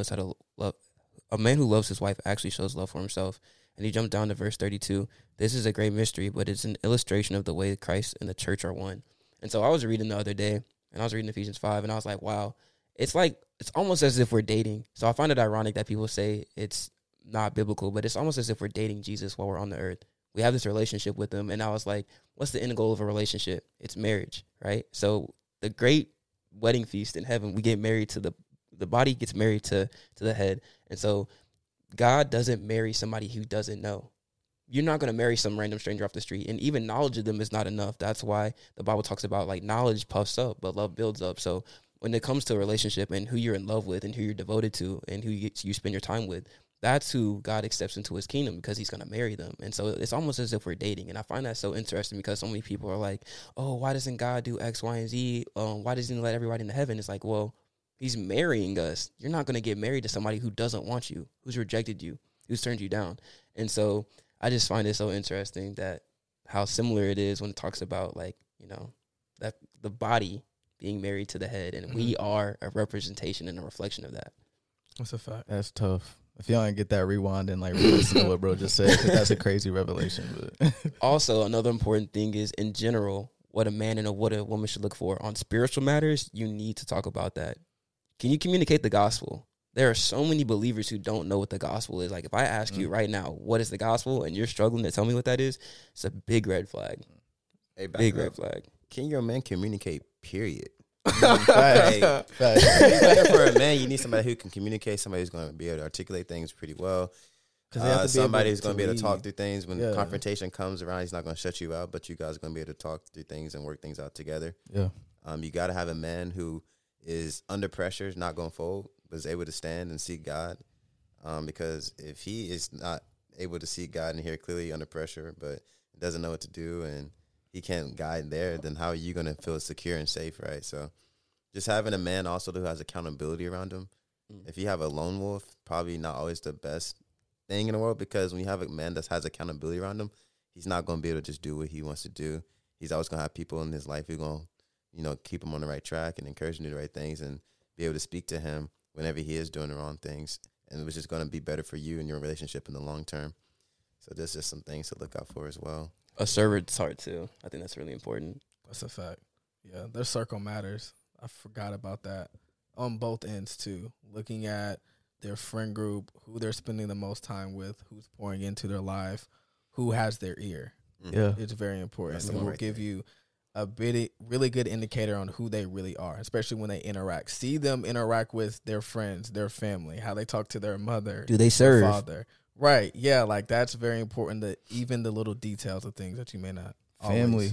loves his wife actually shows love for himself. And he jumped down to verse 32. This is a great mystery, but it's an illustration of the way Christ and the church are one. And so I was reading the other day, and I was reading Ephesians 5, and I was like, wow, it's like, it's almost as if we're dating. So I find it ironic that people say it's not biblical, but it's almost as if we're dating Jesus while we're on the earth. We have this relationship with him. And I was like, what's the end goal of a relationship? It's marriage, right? So the great wedding feast in heaven, we get married to the body gets married to the head. And so God doesn't marry somebody who doesn't know. You're not going to marry some random stranger off the street, and even knowledge of them is not enough. That's why the Bible talks about, like, knowledge puffs up, but love builds up. So when it comes to a relationship and who you're in love with and who you're devoted to and who you spend your time with, that's who God accepts into his kingdom, because he's going to marry them. And so it's almost as if we're dating. And I find that so interesting, because so many people are like, oh, why doesn't God do X, Y, and Z? Why doesn't he let everybody into heaven? It's like, well, he's marrying us. You're not going to get married to somebody who doesn't want you, who's rejected you, who's turned you down. And so I just find it so interesting that how similar it is when it talks about, like, you know, that the body being married to the head. And we are a representation and a reflection of that. That's a fact. That's tough. If y'all didn't get that, rewind and like listen to what bro just said, because that's a crazy revelation. But also, another important thing is, in general, what a man and what a woman should look for. On spiritual matters, you need to talk about that. Can you communicate the gospel? There are so many believers who don't know what the gospel is. Like, if I ask you right now, what is the gospel, and you're struggling to tell me what that is, it's a big red flag. Hey, big red flag. Can your man communicate, period? Right. It's better for a man. You need somebody who can communicate, somebody who's going to be able to articulate things pretty well. Somebody who's going to be able to talk through things. When confrontation comes around, he's not going to shut you out, but you guys are going to be able to talk through things and work things out together. Yeah. You got to have a man who is under pressure, not going to fold, but is able to stand and see God. Because if he is not able to see God and hear clearly under pressure, but doesn't know what to do and he can't guide there, then how are you going to feel secure and safe, right? So just having a man also who has accountability around him. If you have a lone wolf, probably not always the best thing in the world, because when you have a man that has accountability around him, he's not going to be able to just do what he wants to do. He's always going to have people in his life who are going to, you know, keep him on the right track and encourage him to do the right things and be able to speak to him whenever he is doing the wrong things, and which is going to be better for you and your relationship in the long term. So there's just some things to look out for as well. A servant's heart, too. I think that's really important. That's a fact. Yeah, their circle matters. I forgot about that. On both ends, too. Looking at their friend group, who they're spending the most time with, who's pouring into their life, who has their ear. Yeah. It's very important. It will give you a really good indicator on who they really are, especially when they interact. See them interact with their friends, their family, how they talk to their mother. Do they serve? Their father. Right, yeah, like that's very important. That even the little details of things that you may not always. Family,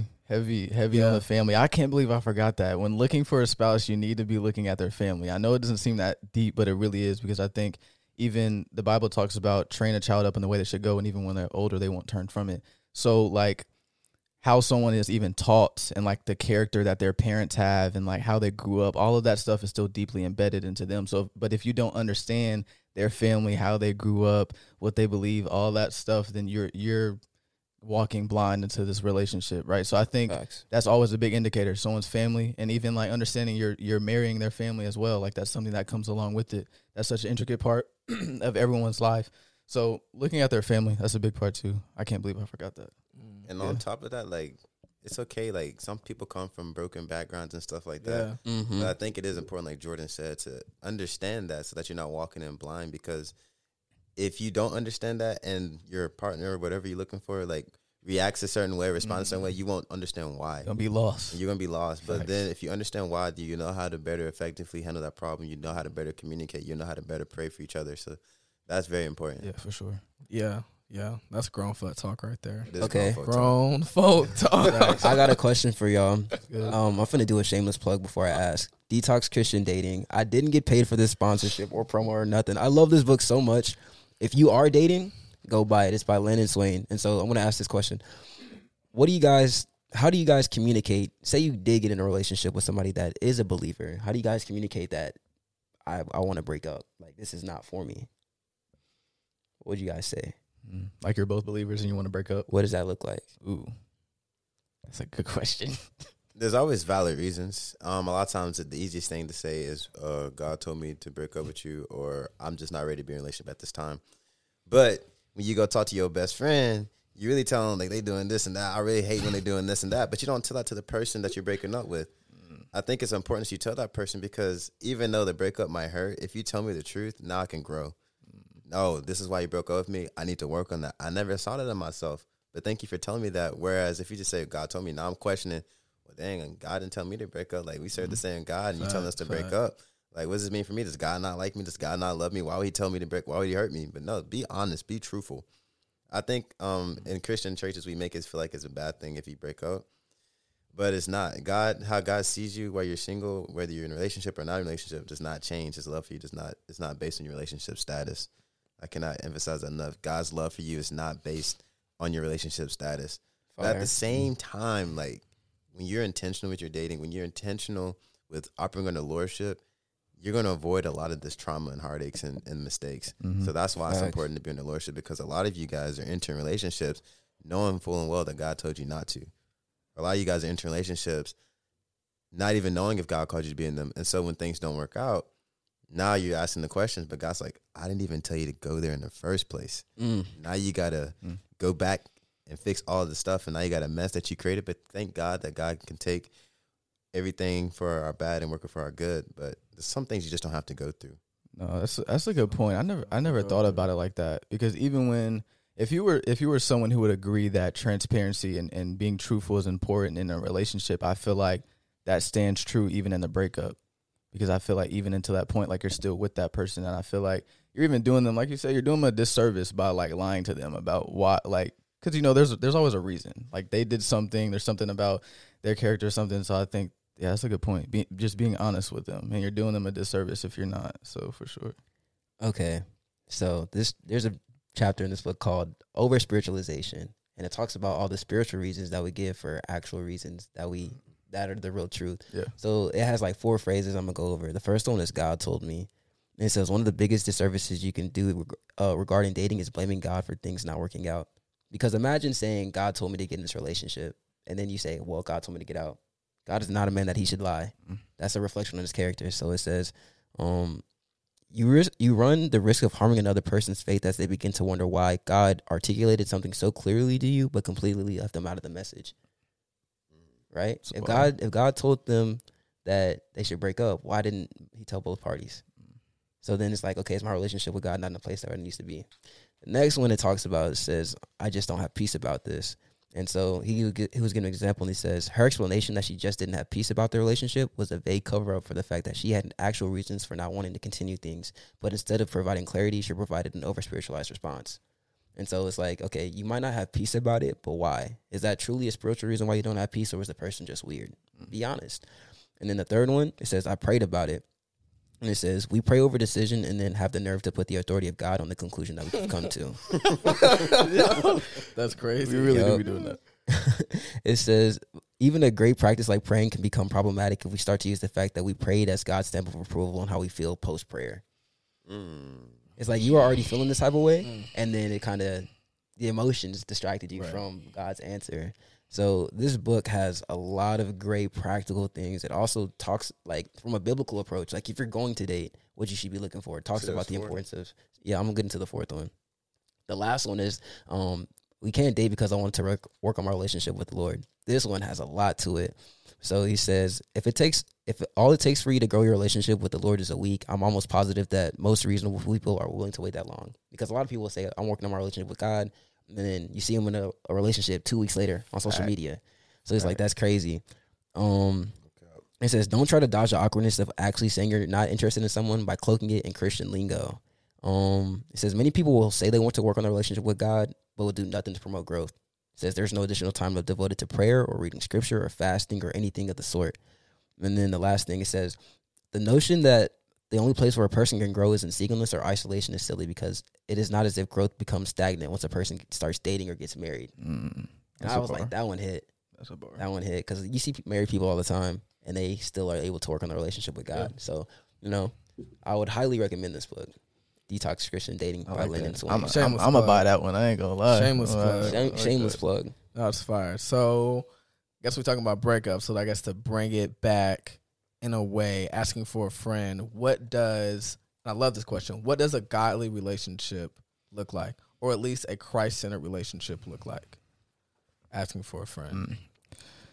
heavy on the family. I can't believe I forgot that. When looking for a spouse, you need to be looking at their family. I know it doesn't seem that deep, but it really is, because I think even the Bible talks about train a child up in the way they should go, and even when they're older, they won't turn from it. So like how someone is even taught, and like the character that their parents have, and like how they grew up, all of that stuff is still deeply embedded into them. So, but if you don't understand their family, how they grew up, what they believe, all that stuff, then you're walking blind into this relationship, right? So I think that's always a big indicator, someone's family, and even like understanding you're marrying their family as well. Like that's something that comes along with it. That's such an intricate part of everyone's life. So looking at their family, that's a big part too. I can't believe I forgot that. And on top of that, like, it's okay. Like, some people come from broken backgrounds and stuff like that. Yeah. Mm-hmm. But I think it is important, like Jordan said, to understand that so that you're not walking in blind. Because if you don't understand that, and your partner or whatever you're looking for, like, reacts a certain way, responds a certain way, you won't understand why. You're going to be lost. You're going to be lost. But then if you understand why, you know how to better effectively handle that problem. You know how to better communicate. You know how to better pray for each other. So that's very important. Yeah, for sure. Yeah. Yeah, that's grown folk talk right there. Okay, grown folk talk. I got a question for y'all. I'm finna do a shameless plug before I ask. Detox Christian Dating. I didn't get paid for this sponsorship or promo or nothing. I love this book so much. If you are dating, go buy it. It's by Landon Swain. And so I'm gonna ask this question: how do you guys communicate? Say you did get in a relationship with somebody that is a believer. How do you guys communicate that I want to break up? Like, this is not for me. What would you guys say? Like, you're both believers and you want to break up? What does that look like? Ooh, that's a good question. There's always valid reasons. A lot of times the easiest thing to say is, God told me to break up with you, or I'm just not ready to be in a relationship at this time. But when you go talk to your best friend, you really tell them, like, they doing this and that. I really hate when they doing this and that. But you don't tell that to the person that you're breaking up with. I think it's important you tell that person, because even though the breakup might hurt, if you tell me the truth, now I can grow. Oh, this is why you broke up with me. I need to work on that. I never saw that in myself, but thank you for telling me that. Whereas if you just say, God told me, now I'm questioning, well, dang, God didn't tell me to break up. Like, we serve the same God, and you telling us to break up. Like, what does this mean for me? Does God not like me? Does God not love me? Why would he tell me to break? Why would he hurt me? But no, be honest, be truthful. I think in Christian churches, we make it feel like it's a bad thing if you break up. But it's not. How God sees you while you're single, whether you're in a relationship or not in a relationship, does not change. His love for you does not. It's not based on your relationship status. I cannot emphasize that enough. God's love for you is not based on your relationship status. But at the same time, like, when you're intentional with your dating, when you're intentional with operating under lordship, you're going to avoid a lot of this trauma and heartaches and mistakes. Mm-hmm. So that's why it's important to be under lordship, because a lot of you guys are entering relationships knowing full and well that God told you not to. A lot of you guys are entering relationships not even knowing if God called you to be in them. And so when things don't work out, now you're asking the questions, but God's like, I didn't even tell you to go there in the first place. Mm. Now you got to go back and fix all the stuff, and now you got a mess that you created. But thank God that God can take everything for our bad and work it for our good. But there's some things you just don't have to go through. No, that's a good point. I never thought about it like that, because even when if you were someone who would agree that transparency and being truthful is important in a relationship, I feel like that stands true even in the breakup, because I feel like even until that point, like, you're still with that person, and I feel like you're even doing them, like you said, you're doing them a disservice by like lying to them about why, like. Because, you know, there's always a reason. Like, they did something. There's something about their character or something. So I think, yeah, that's a good point. Just being honest with them. And you're doing them a disservice if you're not. So, for sure. Okay. So there's a chapter in this book called Over-Spiritualization. And it talks about all the spiritual reasons that we give for actual reasons that are the real truth. Yeah. So it has like 4 phrases I'm going to go over. The first one is God told me. And it says one of the biggest disservices you can do regarding dating is blaming God for things not working out. Because imagine saying, God told me to get in this relationship. And then you say, well, God told me to get out. God is not a man that he should lie. That's a reflection on his character. So it says, you run the risk of harming another person's faith as they begin to wonder why God articulated something so clearly to you, but completely left them out of the message. Right? So if God told them that they should break up, why didn't he tell both parties? So then it's like, okay, it's my relationship with God not in the place that it needs to be. Next one it talks about, it says, I just don't have peace about this. And so he was giving an example, and he says, her explanation that she just didn't have peace about the relationship was a vague cover-up for the fact that she had actual reasons for not wanting to continue things. But instead of providing clarity, she provided an over-spiritualized response. And so it's like, okay, you might not have peace about it, but why? Is that truly a spiritual reason why you don't have peace, or is the person just weird? Mm-hmm. Be honest. And then the third one, it says, I prayed about it. And it says, we pray over decision and then have the nerve to put the authority of God on the conclusion that we've come to. That's crazy. We really do be doing that. It says, even a great practice like praying can become problematic if we start to use the fact that we prayed as God's stamp of approval on how we feel post-prayer. Mm. It's like you were already feeling this type of way, and then it kind of, the emotions distracted you from God's answer. So this book has a lot of great practical things. It also talks, like, from a biblical approach, like if you're going to date, what you should be looking for. It talks about the importance of, I'm going to get into the fourth one. The last one is we can't date because I wanted to work on my relationship with the Lord. This one has a lot to it. So he says, if all it takes for you to grow your relationship with the Lord is a week, I'm almost positive that most reasonable people are willing to wait that long. Because a lot of people say, I'm working on my relationship with God. And then you see him in a relationship 2 weeks later on social media. So it's like, that's crazy. It says, don't try to dodge the awkwardness of actually saying you're not interested in someone by cloaking it in Christian lingo. It says, many people will say they want to work on their relationship with God, but will do nothing to promote growth. It says, there's no additional time left devoted to prayer or reading scripture or fasting or anything of the sort. And then the last thing, it says, the notion that the only place where a person can grow is in singleness or isolation is silly, because it is not as if growth becomes stagnant once a person starts dating or gets married. And I was like, that one hit. That's a bar. That one hit, because you see married people all the time, and they still are able to work on their relationship with God. Yeah. So, I would highly recommend this book, Detox Christian Dating by Landon Swain. I'm going to buy that one. I ain't going to lie. Shameless plug. No, it's fire. So, I guess we're talking about breakups. So, I guess to bring it back, in a way, asking for a friend, I love this question, what does a godly relationship look like? Or at least a Christ-centered relationship look like? Asking for a friend.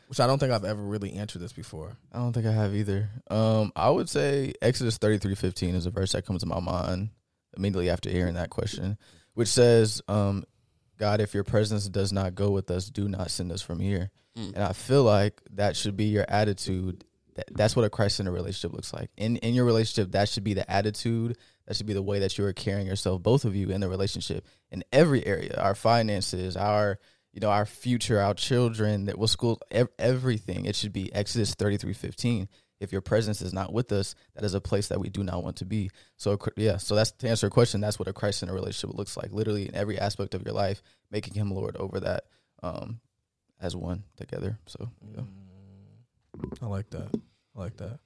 Which I don't think I've ever really answered this before. I don't think I have either. I would say Exodus 33:15 is a verse that comes to my mind immediately after hearing that question, which says, God, if your presence does not go with us, do not send us from here. And I feel like that should be your attitude. That's what a Christ-centered relationship looks like. In your relationship, that should be the attitude. That should be the way that you are carrying yourself, both of you, in the relationship. In every area, our finances, our our future, our children, that will school, everything. It should be Exodus 33:15. If your presence is not with us, that is a place that we do not want to be. So, yeah, so that's to answer your question. That's what a Christ-centered relationship looks like, literally in every aspect of your life, making him Lord over that as one together. So, yeah. I like that. I like that.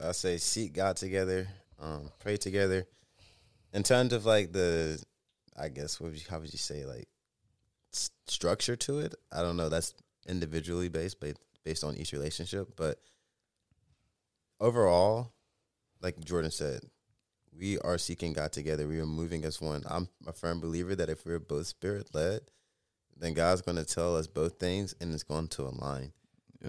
I say seek God together, pray together. In terms of, like, the, I guess, what would you, how would you say, like, structure to it? I don't know. That's individually based on each relationship. But overall, like Jordan said, we are seeking God together. We are moving as one. I'm a firm believer that if we're both Spirit-led, then God's going to tell us both things, and it's going to align. Yeah.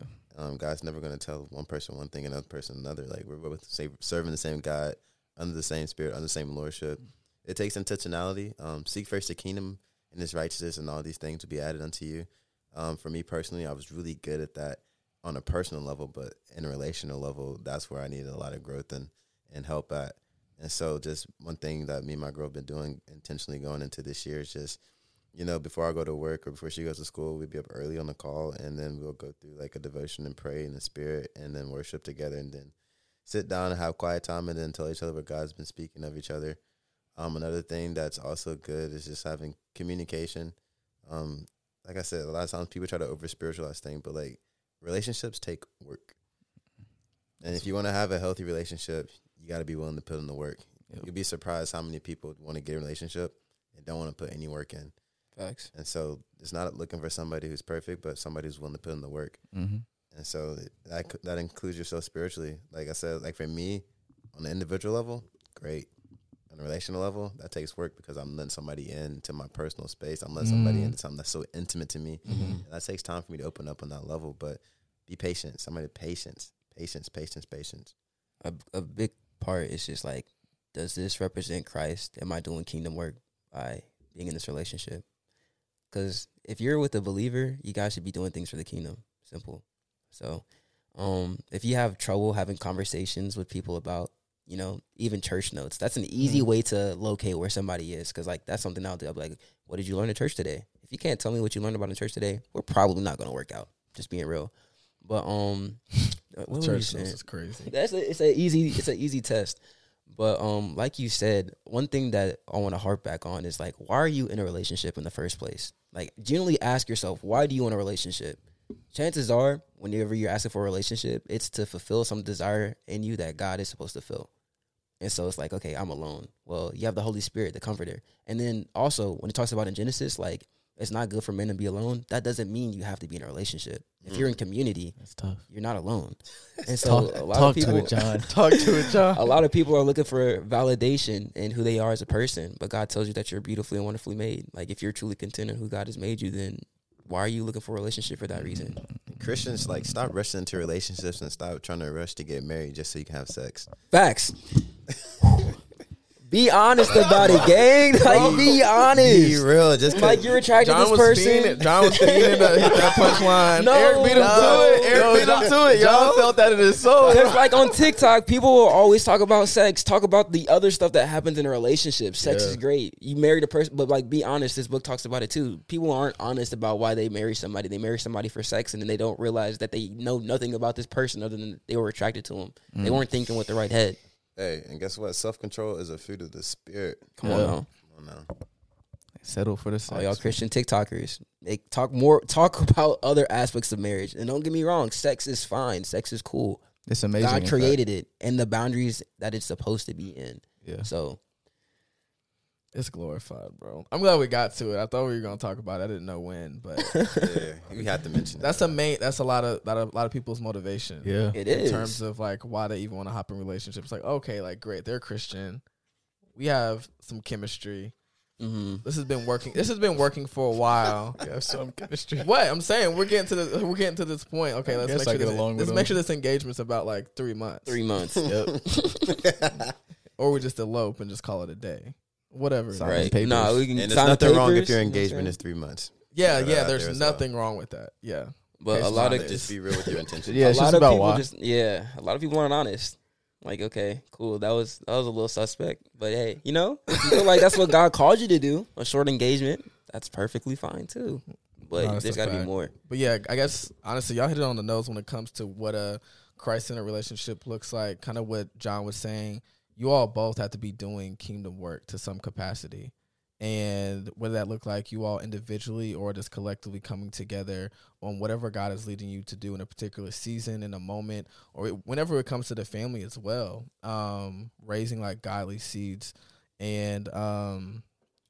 God's never going to tell one person one thing and another person another. Like, we're both serving the same God, under the same Spirit, under the same Lordship. It takes intentionality. Seek first the kingdom and his righteousness, and all these things will be added unto you. For me personally, I was really good at that on a personal level, but in a relational level, that's where I needed a lot of growth and help at. And so just one thing that me and my girl have been doing intentionally going into this year is just, you know, before I go to work or before she goes to school, we'd be up early on the call, and then we'll go through like a devotion and pray in the Spirit and then worship together, and then sit down and have quiet time, and then tell each other what God's been speaking of each other. Another thing that's also good is just having communication. Like I said, a lot of times people try to over-spiritualize things, but like relationships take work. And if you want to have a healthy relationship, you got to be willing to put in the work. Yep. You'll be surprised how many people want to get a relationship and don't want to put any work in. Facts. And so it's not looking for somebody who's perfect, but somebody who's willing to put in the work. Mm-hmm. And so that includes yourself spiritually. Like I said, like for me, on an individual level, great. On a relational level, that takes work because I'm letting somebody into my personal space. I'm letting somebody into something that's so intimate to me. Mm-hmm. And that takes time for me to open up on that level. But be patient. Somebody patience. A big part is just like, does this represent Christ? Am I doing kingdom work by being in this relationship? Because if you're with a believer, you guys should be doing things for the kingdom. Simple. So, if you have trouble having conversations with people about, you know, even church notes, that's an easy way to locate where somebody is. Cause like, that's something I'll do. I'll be like, what did you learn in church today? If you can't tell me what you learned about in church today, we're probably not going to work out, just being real. But, what church notes is crazy. It's an easy test. But, like you said, one thing that I want to harp back on is like, why are you in a relationship in the first place? Like, genuinely ask yourself, why do you want a relationship? Chances are, whenever you're asking for a relationship, it's to fulfill some desire in you that God is supposed to fill. And so it's like, okay, I'm alone. Well, you have the Holy Spirit, the Comforter. And then also, when it talks about in Genesis, like, it's not good for men to be alone. That doesn't mean you have to be in a relationship. If you're in community, that's tough. You're not alone. And so a lot of people are looking for validation in who they are as a person. But God tells you that you're beautifully and wonderfully made. Like, if you're truly content in who God has made you, then why are you looking for a relationship for that reason? Christians, like, stop rushing into relationships and stop trying to rush to get married just so you can have sex. Facts. Be honest about it, gang. Like, be honest. Be real. Just like, you're attracted to this person. John was feeding that punchline. No, Eric beat him to it. John felt that in his soul. It's like on TikTok, people will always talk about sex, talk about the other stuff that happens in a relationship. Sex is great. You married a person, but like, be honest. This book talks about it too. People aren't honest about why they marry somebody. They marry somebody for sex, and then they don't realize that they know nothing about this person other than they were attracted to him. Mm. They weren't thinking with the right head. Hey, and guess what? Self-control is a fruit of the Spirit. Come on now. Settle for the sex. All y'all Christian TikTokers, they talk about other aspects of marriage. And don't get me wrong, sex is fine. Sex is cool. It's amazing. God created it and the boundaries that it's supposed to be in. Yeah. So it's glorified, bro. I'm glad we got to it. I thought we were gonna talk about it. I didn't know when, but yeah, we had to mention that's a lot of people's motivation. Yeah. It is. In terms of like why they even want to hop in relationships. Like, okay, like great, they're Christian. We have some chemistry. Mm-hmm. This has been working for a while. We have some chemistry. What? I'm saying we're getting to this point. Okay, let's make sure this engagement's about like 3 months. 3 months. Yep. Or we just elope and just call it a day. Whatever. Right. No, we can. And there's nothing wrong if your engagement is 3 months. Yeah, yeah. There's nothing wrong with that. Yeah, but a lot of just be real with your intentions. Yeah, a lot of people people aren't honest. Like, okay, cool. That was a little suspect, but hey, you know, if you feel like that's what God called you to do, a short engagement. that's perfectly fine too. But no, there's got to be more. But yeah, I guess honestly, y'all hit it on the nose when it comes to what a Christ-centered relationship looks like. Kind of what John was saying. You all both have to be doing kingdom work to some capacity. And what that look like, you all individually or just collectively coming together on whatever God is leading you to do in a particular season, in a moment, or whenever it comes to the family as well, raising like godly seeds and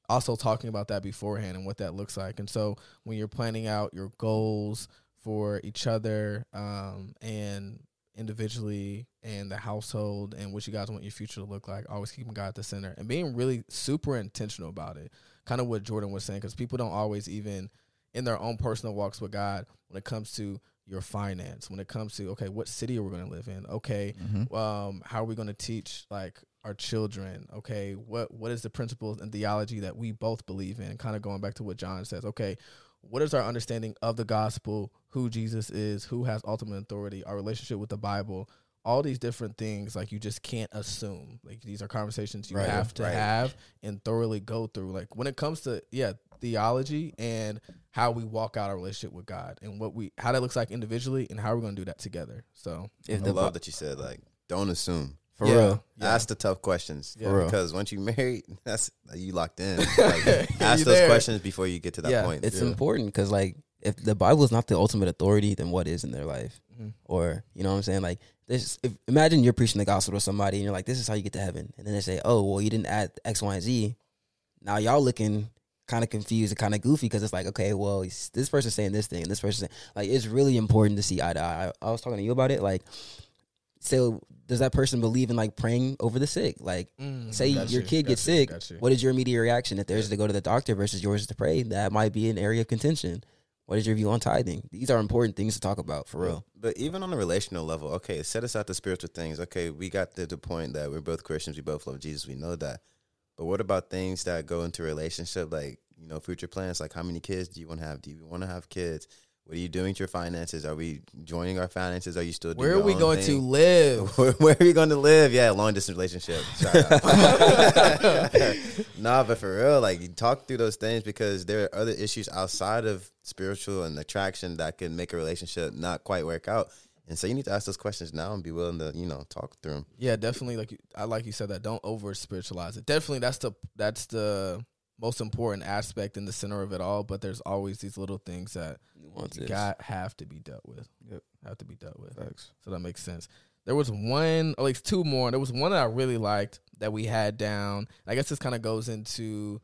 also talking about that beforehand and what that looks like. And so when you're planning out your goals for each other and individually and the household and what you guys want your future to look like, always keeping God at the center and being really super intentional about it. Kind of what Jordan was saying, because people don't always, even in their own personal walks with God, when it comes to your finance, when it comes to, okay, what city are we going to live in? Okay, how are we going to teach like our children? Okay, what is the principles and theology that we both believe in? Kind of going back to what John says, okay, what is our understanding of the gospel, who Jesus is, who has ultimate authority, our relationship with the Bible, all these different things, like you just can't assume. Like these are conversations you have to have and thoroughly go through. Like when it comes to, theology and how we walk out our relationship with God and how that looks like individually and how we're going to do that together. So I love that you said, like, don't assume. For real. Yeah. Ask the tough questions. Yeah. Because once you're married, you locked in. Like, ask those questions before you get to that point. It's important because, like, if the Bible is not the ultimate authority, then what is in their life? Mm-hmm. Or, you know what I'm saying? Like, imagine you're preaching the gospel to somebody and you're like, this is how you get to heaven. And then they say, oh, well, you didn't add X, Y, and Z. Now y'all looking kind of confused and kind of goofy because it's like, okay, well, this person's saying this thing and this person's saying, like, it's really important to see eye to eye. I was talking to you about it. Like, so does that person believe in like praying over the sick? Like say your kid gets sick. What is your immediate reaction if theirs is to go to the doctor versus yours is to pray? That might be an area of contention. What is your view on tithing? These are important things to talk about for real. But even on a relational level, okay, set aside the spiritual things. Okay, we got to the point that we're both Christians. We both love Jesus. We know that. But what about things that go into relationship? Like, future plans, like how many kids do you want to have? Do you want to have kids? What are you doing to your finances? Are we joining our finances? Are you still doing your own thing? Where are we going to live? Where are we going to live? Yeah, long-distance relationship. Shout out. Nah, but for real, like, you talk through those things because there are other issues outside of spiritual and attraction that can make a relationship not quite work out. And so you need to ask those questions now and be willing to, talk through them. Yeah, definitely. Like you said, that don't over-spiritualize it. Definitely, that's the most important aspect in the center of it all, but there's always these little things that have to be dealt with. Yep. Have to be dealt with. Thanks. So that makes sense. There was one, or at least two more. There was one that I really liked that we had down. I guess this kind of goes into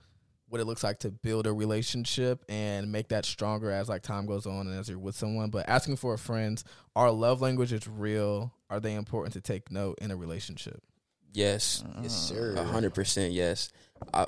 what it looks like to build a relationship and make that stronger as like time goes on and as you're with someone. But asking for a friend, our love language is real. Are they important to take note in a relationship? Yes. Yes, sir. 100% yes. I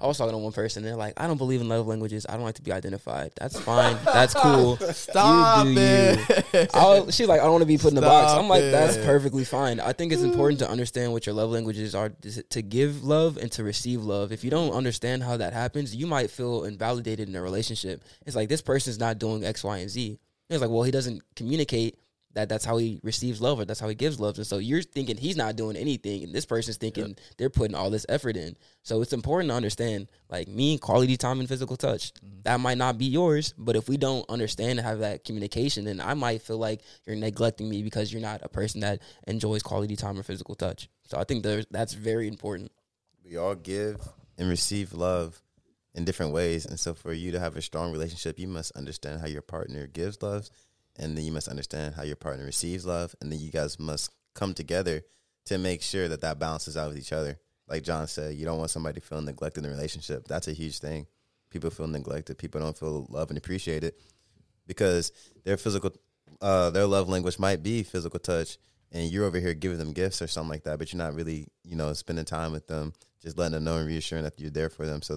was talking to one person, and they're like, I don't believe in love languages. I don't like to be identified. That's fine. That's cool. Stop it. She's like, I don't want to be put in a box. I'm like, that's perfectly fine. I think it's important to understand what your love languages are, to give love and to receive love. If you don't understand how that happens, you might feel invalidated in a relationship. It's like, this person's not doing X, Y, and Z. And it's like, well, he doesn't communicate that's how he receives love, or that's how he gives love. And so you're thinking he's not doing anything, and this person's thinking they're putting all this effort in. So it's important to understand, like, me, quality time and physical touch. Mm-hmm. That might not be yours, but if we don't understand and have that communication, then I might feel like you're neglecting me because you're not a person that enjoys quality time or physical touch. So I think that's very important. We all give and receive love in different ways. And so for you to have a strong relationship, you must understand how your partner gives love. And then you must understand how your partner receives love. And then you guys must come together to make sure that balances out with each other. Like John said, you don't want somebody feeling neglected in a relationship. That's a huge thing. People feel neglected. People don't feel loved and appreciated because their their love language might be physical touch. And you're over here giving them gifts or something like that, but you're not really, spending time with them, just letting them know and reassuring that you're there for them. So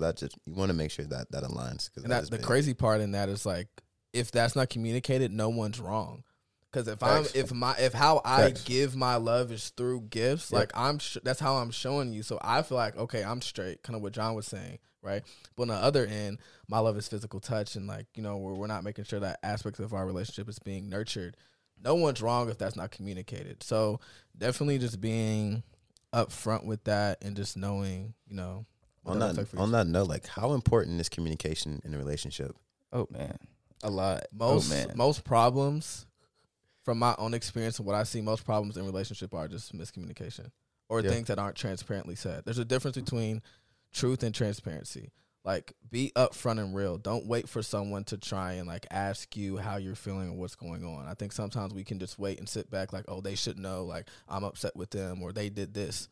you want to make sure that aligns. And the crazy part in that is like, if that's not communicated, no one's wrong. Because if how I give my love is through gifts, like that's how I'm showing you. So I feel like, okay, I'm straight. Kind of what John was saying, right? But on the other end, my love is physical touch, and like we're not making sure that aspects of our relationship is being nurtured. No one's wrong if that's not communicated. So definitely just being upfront with that and just knowing, On that note, like, how important is communication in a relationship? Oh man, a lot. Most problems, from my own experience and what I see, most problems in relationship are just miscommunication or things that aren't transparently said. There's a difference between truth and transparency. Like, be upfront and real. Don't wait for someone to try and, like, ask you how you're feeling or what's going on. I think sometimes we can just wait and sit back like, oh, they should know, like, I'm upset with them or they did this.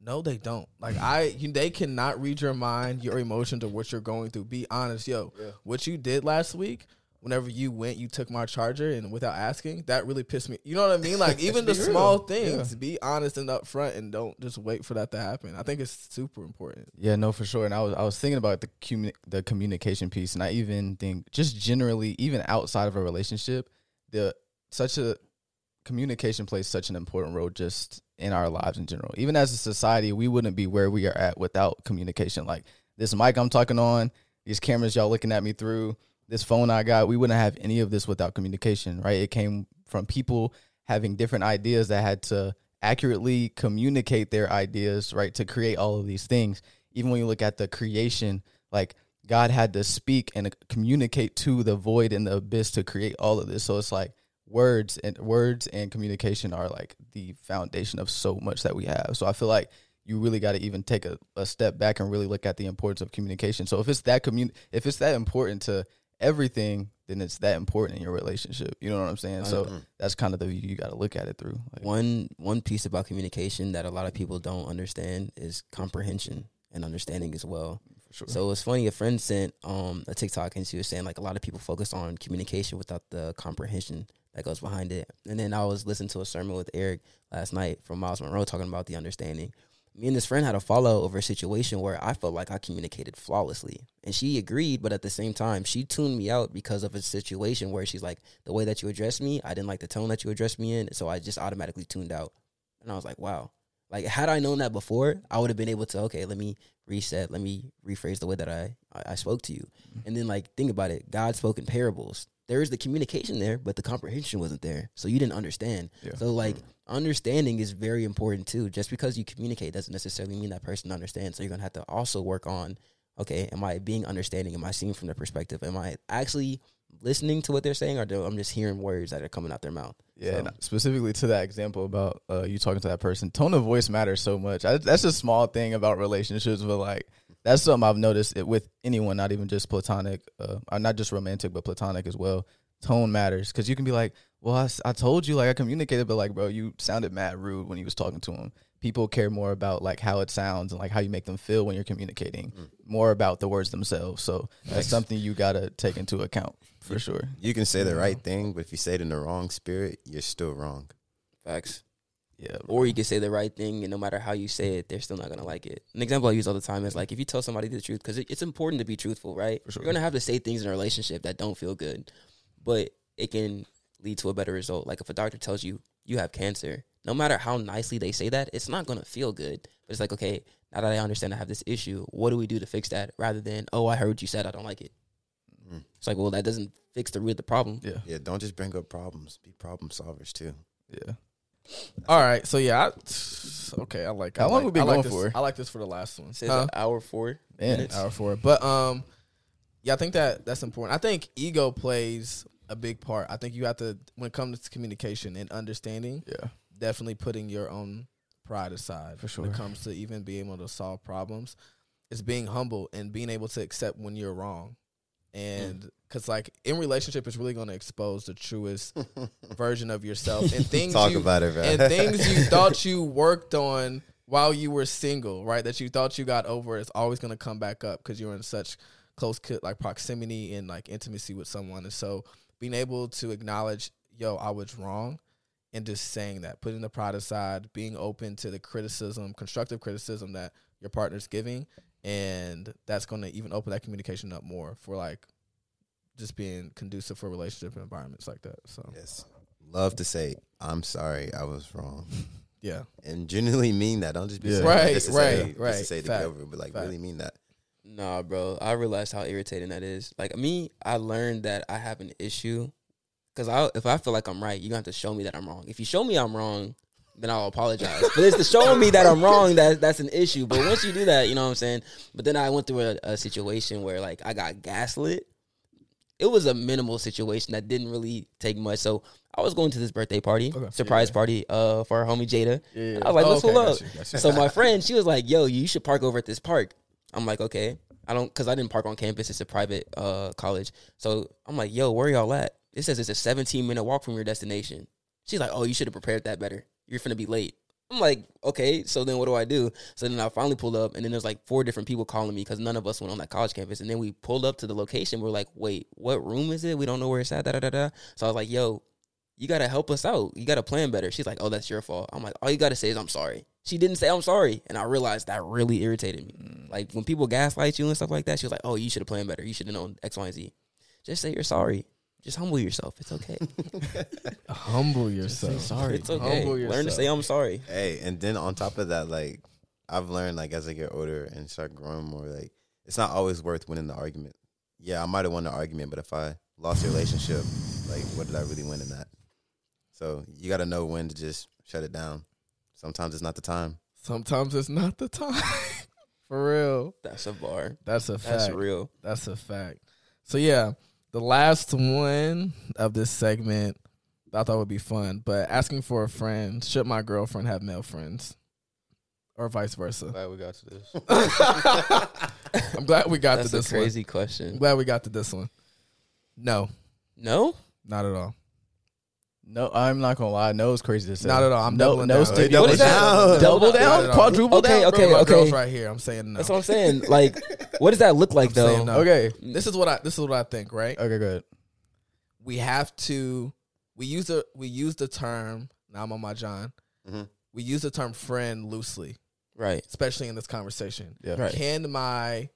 No, they don't. Like, they cannot read your mind, your emotions, or what you're going through. Be honest. What you did last week, whenever you went, you took my charger and without asking, that really pissed me. You know what I mean? Like, even the small things, be honest and upfront and don't just wait for that to happen. I think it's super important. Yeah, no, for sure. And I was thinking about the communication piece, and I even think just generally, even outside of a relationship, communication plays such an important role just in our lives in general. Even as a society, we wouldn't be where we are at without communication. Like, this mic I'm talking on, these cameras y'all looking at me through, this phone I got, we wouldn't have any of this without communication, right? It came from people having different ideas that had to accurately communicate their ideas, right, to create all of these things. Even when you look at the creation, like, God had to speak and communicate to the void and the abyss to create all of this. So it's like words and communication are, like, the foundation of so much that we have. So I feel like you really got to even take a step back and really look at the importance of communication. So if it's that important to everything, then it's that important in your relationship. You know what I'm saying? So that's kind of the view you got to look at it through. Like, one piece about communication that a lot of people don't understand is comprehension and understanding as well. Sure. So it was funny, a friend sent a TikTok and she was saying, like, a lot of people focus on communication without the comprehension that goes behind it. And then I was listening to a sermon with Eric last night from Miles Monroe talking about the understanding. Me and this friend had a fallout over a situation where I felt like I communicated flawlessly. And she agreed, but at the same time, she tuned me out because of a situation where she's like, the way that you addressed me, I didn't like the tone that you addressed me in, so I just automatically tuned out. And I was like, wow. Like, had I known that before, I would have been able to, okay, let me reset, let me rephrase the way that I spoke to you. And then, like, think about it. God spoke in parables. There is the communication there, but the comprehension wasn't there. So you didn't understand. Yeah. So, like, understanding is very important, too. Just because you communicate doesn't necessarily mean that person understands. So you're going to have to also work on, okay, am I being understanding? Am I seeing from their perspective? Am I actually listening to what they're saying, or I'm just hearing words that are coming out their mouth? Yeah, so. And specifically to that example about you talking to that person, tone of voice matters so much. That's a small thing about relationships, but, like, that's something I've noticed with anyone, not even just platonic, not just romantic, but platonic as well. Tone matters, because you can be like, well, I told you, like, I communicated, but, like, bro, you sounded mad rude when you was talking to him. People care more about, like, how it sounds and, like, how you make them feel when you're communicating, more about the words themselves. So that's something you got to take into account for sure. You can say the right thing, but if you say it in the wrong spirit, you're still wrong. Facts. Yeah, bro. Or you can say the right thing, and no matter how you say it, they're still not going to like it. An example I use all the time is, like, if you tell somebody the truth, because it's important to be truthful, right? Sure. You're going to have to say things in a relationship that don't feel good, but it can lead to a better result. Like, if a doctor tells you you have cancer, no matter how nicely they say that, it's not going to feel good. But it's like, okay, now that I understand I have this issue, what do we do to fix that? Rather than, oh, I heard what you said, I don't like it. It's like, well, that doesn't fix the root of the problem. Yeah. Yeah, don't just bring up problems. Be problem solvers, too. Yeah. All right, so yeah, okay, I like. How long we been going for? I like this for the last one. It's an hour 4 minutes. Hour 4, but yeah, I think that's important. I think ego plays a big part. I think you have to, when it comes to communication and understanding, yeah, definitely putting your own pride aside for sure. When it comes to even being able to solve problems, it's being humble and being able to accept when you're wrong. And because, like, in relationship, it's really going to expose the truest version of yourself and things and things you thought you worked on while you were single, right? That you thought you got over. It's always going to come back up because you're in such close, like, proximity and, like, intimacy with someone. And so being able to acknowledge, yo, I was wrong, and just saying that, putting the pride aside, being open to the criticism, constructive criticism that your partner's giving. And that's going to even open that communication up more for, like, just being conducive for relationship environments like that. So yes, love to say, I'm sorry, I was wrong. Yeah, and genuinely mean that. Don't just be right. Just to say to get over it, but, like, really mean that. Nah, bro, I realized how irritating that is. Like, me, I learned that I have an issue because if I feel like I'm right, you have to show me that I'm wrong. If you show me I'm wrong, then I'll apologize. But it's the showing me that I'm wrong that's an issue. But once you do that, you know what I'm saying? But then I went through a situation where, like, I got gaslit. It was a minimal situation that didn't really take much. So I was going to this birthday party, surprise party for our homie Jada. Yeah. I was like, let's hold up. Gotcha. So my friend, she was like, yo, you should park over at this park. I'm like, okay. Because I didn't park on campus. It's a private college. So I'm like, yo, where y'all at? It says it's a 17-minute walk from your destination. She's like, oh, you should have prepared that better. You're finna be late. I'm like, okay, so then what do? So then I finally pulled up, and then there's like 4 different people calling me because none of us went on that college campus. And then we pulled up to the location. We're like, wait, what room is it? We don't know where it's at, So I was like, yo, you got to help us out. You got to plan better. She's like, oh, that's your fault. I'm like, all you got to say is I'm sorry. She didn't say I'm sorry. And I realized that really irritated me. Like, when people gaslight you and stuff like that, she was like, oh, you should have planned better. You should have known X, Y, and Z. Just say you're sorry. Just humble yourself. It's okay. Humble yourself. Just say sorry. It's okay. Learn to say I'm sorry. Hey, and then on top of that, like, I've learned, like, as I get older and start growing more, like, it's not always worth winning the argument. Yeah, I might have won the argument, but if I lost the relationship, like, what did I really win in that? So you got to know when to just shut it down. Sometimes it's not the time. Sometimes it's not the time. For real. That's a bar. That's a fact. That's real. That's a fact. So, yeah. The last one of this segment I thought would be fun, but asking for a friend, should my girlfriend have male friends? Or vice versa? I'm glad we got to this. I'm glad we got to this one. That's a crazy question. I'm glad we got to this one. No. No? Not at all. No, I'm not going to lie. No, it's crazy to say. Not at all. I'm doubling down. Double down? Double down? Quadruple down? Okay. Girl's right here. I'm saying no. That's what I'm saying. Like, what does that look like, though? No. Okay. This is what I think, right? Okay, good. We use the term, now I'm on my John. Mm-hmm. We use the term friend loosely. Right. Especially in this conversation. Yeah. Right. Can my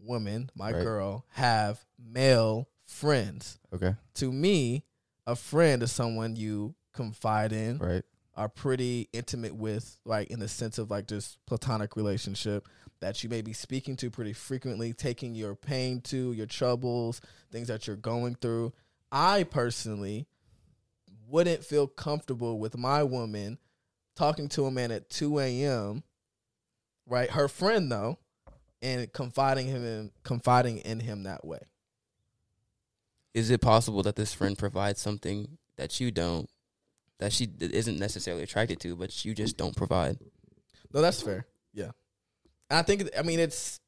woman, my girl, have male friends? Okay. To me, a friend is someone you confide in, right? Are pretty intimate with, like, in the sense of, like, just platonic relationship that you may be speaking to pretty frequently, taking your pain to, your troubles, things that you're going through. I personally wouldn't feel comfortable with my woman talking to a man at 2 a.m., right? Her friend, though, and confiding in him that way. Is it possible that this friend provides something that you don't, that she isn't necessarily attracted to, but you just don't provide? No, that's fair. Yeah. And I think, there's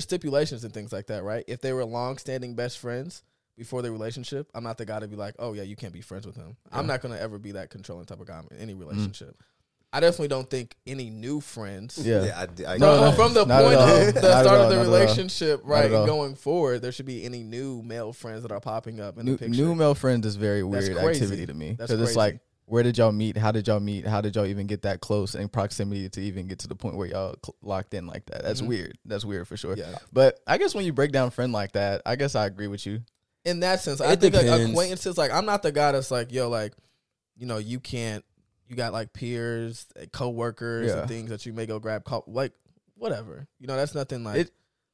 stipulations and things like that, right? If they were long-standing best friends before their relationship, I'm not the guy to be like, oh, yeah, you can't be friends with him. Yeah. I'm not going to ever be that controlling type of guy in any relationship. Mm-hmm. I definitely don't think any new friends. From the point of the start of the relationship, right, going forward, there should be any new male friends that are popping up in the picture. New male friends is very weird activity to me. Because it's like, where did y'all meet? How did y'all meet? How did y'all even get that close in proximity to even get to the point where y'all locked in like that? That's weird. That's weird for sure. Yeah. But I guess when you break down friend like that, I guess I agree with you. In that sense, I think acquaintances, like, I'm not the guy that's like, yo, like, you know, you can't. You got, like, peers, co-workers, and things that you may go grab, like, whatever. You know, that's nothing like...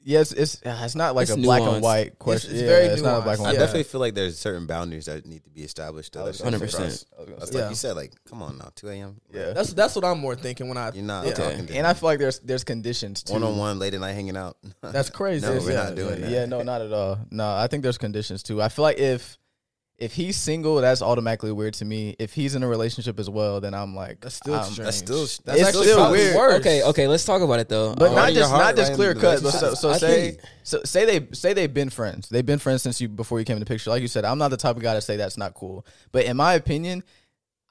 It's not like a black and white question. It's very nuanced. I definitely feel like there's certain boundaries that need to be established. 100%. Like you said, like, come on now, 2 a.m. Yeah. That's what I'm more thinking when I... You're not talking to me. And I feel like there's conditions, too. One-on-one, late at night, hanging out. That's crazy. No, we're not doing that. Yeah, no, not at all. No, I think there's conditions, too. I feel like If he's single, that's automatically weird to me. If he's in a relationship as well, then I'm like, that's still strange. That's still weird. Worse. Okay, let's talk about it though. But not just clear cut. So say they've been friends. They've been friends since before you came in the picture. Like you said, I'm not the type of guy to say that's not cool. But in my opinion,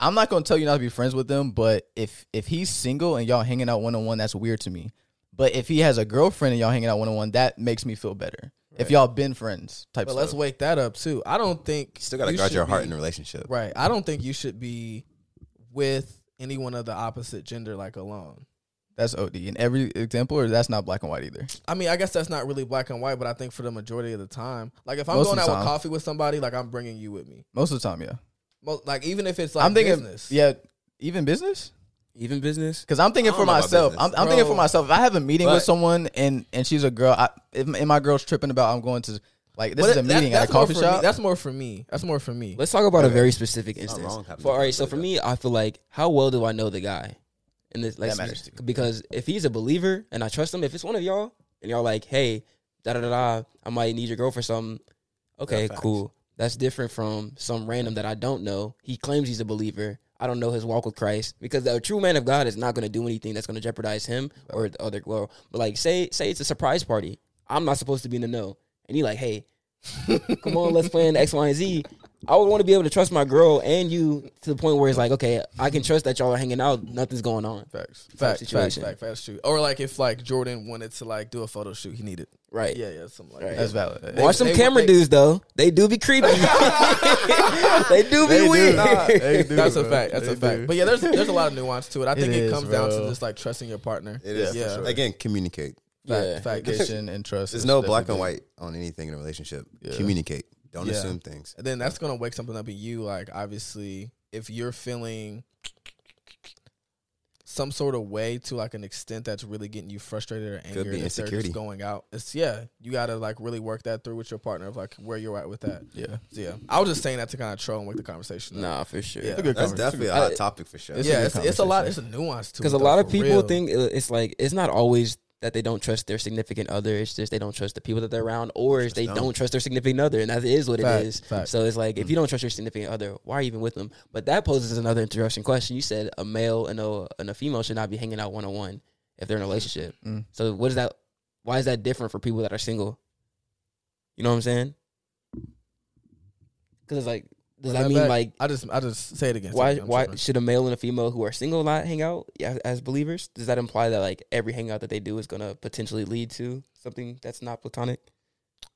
I'm not gonna tell you not to be friends with them. But if he's single and y'all hanging out 1-on-1, that's weird to me. But if he has a girlfriend and y'all hanging out 1-on-1, that makes me feel better. If y'all been friends type stuff. But let's wake that up, too. I don't think... Still got to guard your heart in a relationship. Right. I don't think you should be with anyone of the opposite gender, like, alone. That's OD in every example, or that's not black and white either? I mean, I guess that's not really black and white, but I think for the majority of the time... Like, if I'm going out with coffee with somebody, like, I'm bringing you with me. Most of the time, yeah. Like, even if it's, like, I'm thinking, business. Yeah. Even business? Even business? Because I'm thinking for myself. I'm thinking for myself. If I have a meeting with someone and she's a girl, if my girl's tripping about I'm going to Like, this is a meeting at a coffee shop. That's more for me. Let's talk about a very specific instance. For me, I feel like, how well do I know the guy? And this, like, that matters too. Because if he's a believer and I trust him, if it's one of y'all and y'all like, hey, I might need your girl for something. Okay, cool. That's different from some random that I don't know. He claims he's a believer. I don't know his walk with Christ, because a true man of God is not going to do anything that's going to jeopardize him or the other girl. But like, say it's a surprise party. I'm not supposed to be in the know. And you're like, hey, come on, let's plan X, Y, and Z. I would want to be able to trust my girl and you to the point where it's like, okay, I can trust that y'all are hanging out. Nothing's going on. Facts. True. Or like if like Jordan wanted to like do a photo shoot, he needed. Right. Yeah. Something like that. That's valid. Dudes though. They do be creepy. They do be weird. That's a fact. But yeah, there's a lot of nuance to it. I think it comes down to just like trusting your partner. It is. Yeah. Sure. Again, communicate. Factification and trust. There's no black and white on anything in a relationship. Yeah. Communicate. Don't assume things. And then that's going to wake something up in you. Like, obviously, if you're feeling some sort of way to, like, an extent that's really getting you frustrated or angry. Could be insecurity. Going out. You got to, like, really work that through with your partner of, like, where you're at with that. Yeah. So, yeah. I was just saying that to kind of troll and wake the conversation up. Nah, for sure. Yeah. That's definitely a hot topic for sure. It's a lot. It's a nuance to it. Because a lot of people think it's, like, it's not always that they don't trust their significant other. It's just they don't trust the people that they're around, or if they don't trust their significant other, and that is what it is. Fact. So it's like, if you don't trust your significant other, why are you even with them? But that poses another interesting question. You said a male and a female should not be hanging out one-on-one if they're in a relationship. Mm. So what is that? Why is that different for people that are single? You know what I'm saying? Because it's like, I just say it again. Why should a male and a female who are single not hang out as believers? Does that imply that like every hangout that they do is going to potentially lead to something that's not platonic?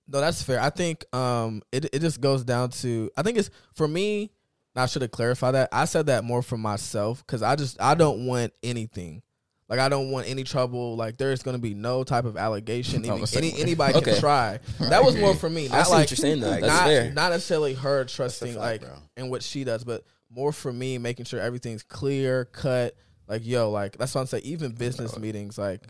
No, that's fair. I think it just goes down to, I think it's, for me, I should have clarified that. I said that more for myself because I don't want anything. Like, I don't want any trouble. Like, there's going to be no type of allegation. Anybody can try. That was more for me. Not, I see like, what you're saying, though. That's fair. Not necessarily her trusting, fact, like, in what she does, but more for me making sure everything's clear, cut. Like, yo, like, that's what I'm saying. Even business meetings, like,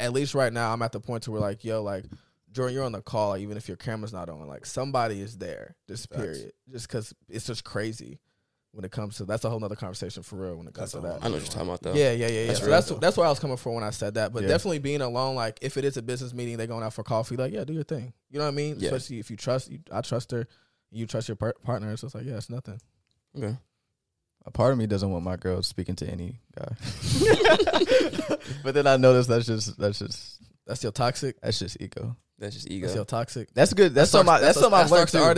at least right now, I'm at the point to where, like, yo, like, Jordan, you're on the call, like, even if your camera's not on. Like, somebody is there, just period. Just because it's just crazy. When it comes to, that's a whole nother conversation for real. When it comes to that, I know what you're talking about though. Yeah. That's where I was coming from when I said that. But definitely being alone, like if it is a business meeting, they're going out for coffee. Like, yeah, do your thing. You know what I mean? Yeah. Especially if you trust, I trust her. You trust your partner. So it's like, yeah, it's nothing. Okay. A part of me doesn't want my girl speaking to any guy. But then I noticed that's your toxic. That's just ego. That's just ego. That's still toxic. That's good. That's something I've learned too. That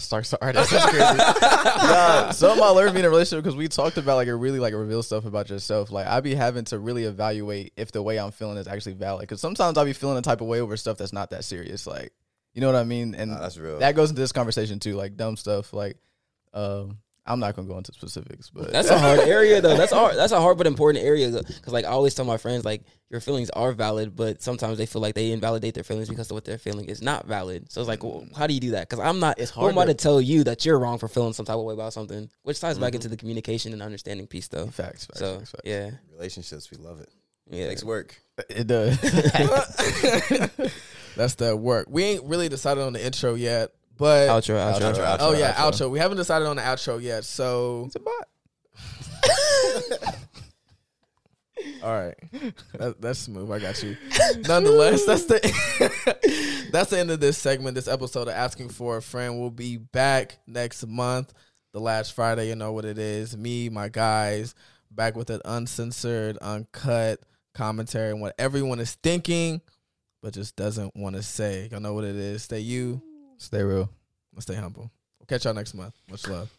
starts to artists. That's crazy. Something I learned being in a relationship because we talked about like it really like reveals stuff about yourself. Like I be having to really evaluate if the way I'm feeling is actually valid. Because sometimes I be feeling a type of way over stuff that's not that serious. Like you know what I mean. And that's real. That goes into this conversation too. Like dumb stuff. Like I'm not gonna go into specifics, but that's a hard area though. That's a hard but important area because like I always tell my friends like. Your feelings are valid, but sometimes they feel like they invalidate their feelings because of what they're feeling is not valid. So it's like, well, how do you do that? Because I'm not, who am I to tell you that you're wrong for feeling some type of way about something? Which ties back into the communication and understanding piece, though. Facts. Yeah. Relationships, we love it. Yeah. It takes work. It does. That's the work. We ain't really decided on the intro yet, but. Outro. Oh, yeah, outro. We haven't decided on the outro yet, so. It's a bot. All right, that's smooth. I got you. Nonetheless, that's the end of this segment, this episode of Asking for a Friend. We'll be back next month, the last Friday. You know what it is. Me, my guys, back with an uncensored, uncut commentary on what everyone is thinking, but just doesn't want to say. Y'all know what it is. Stay real, and stay humble. We'll catch y'all next month. Much love.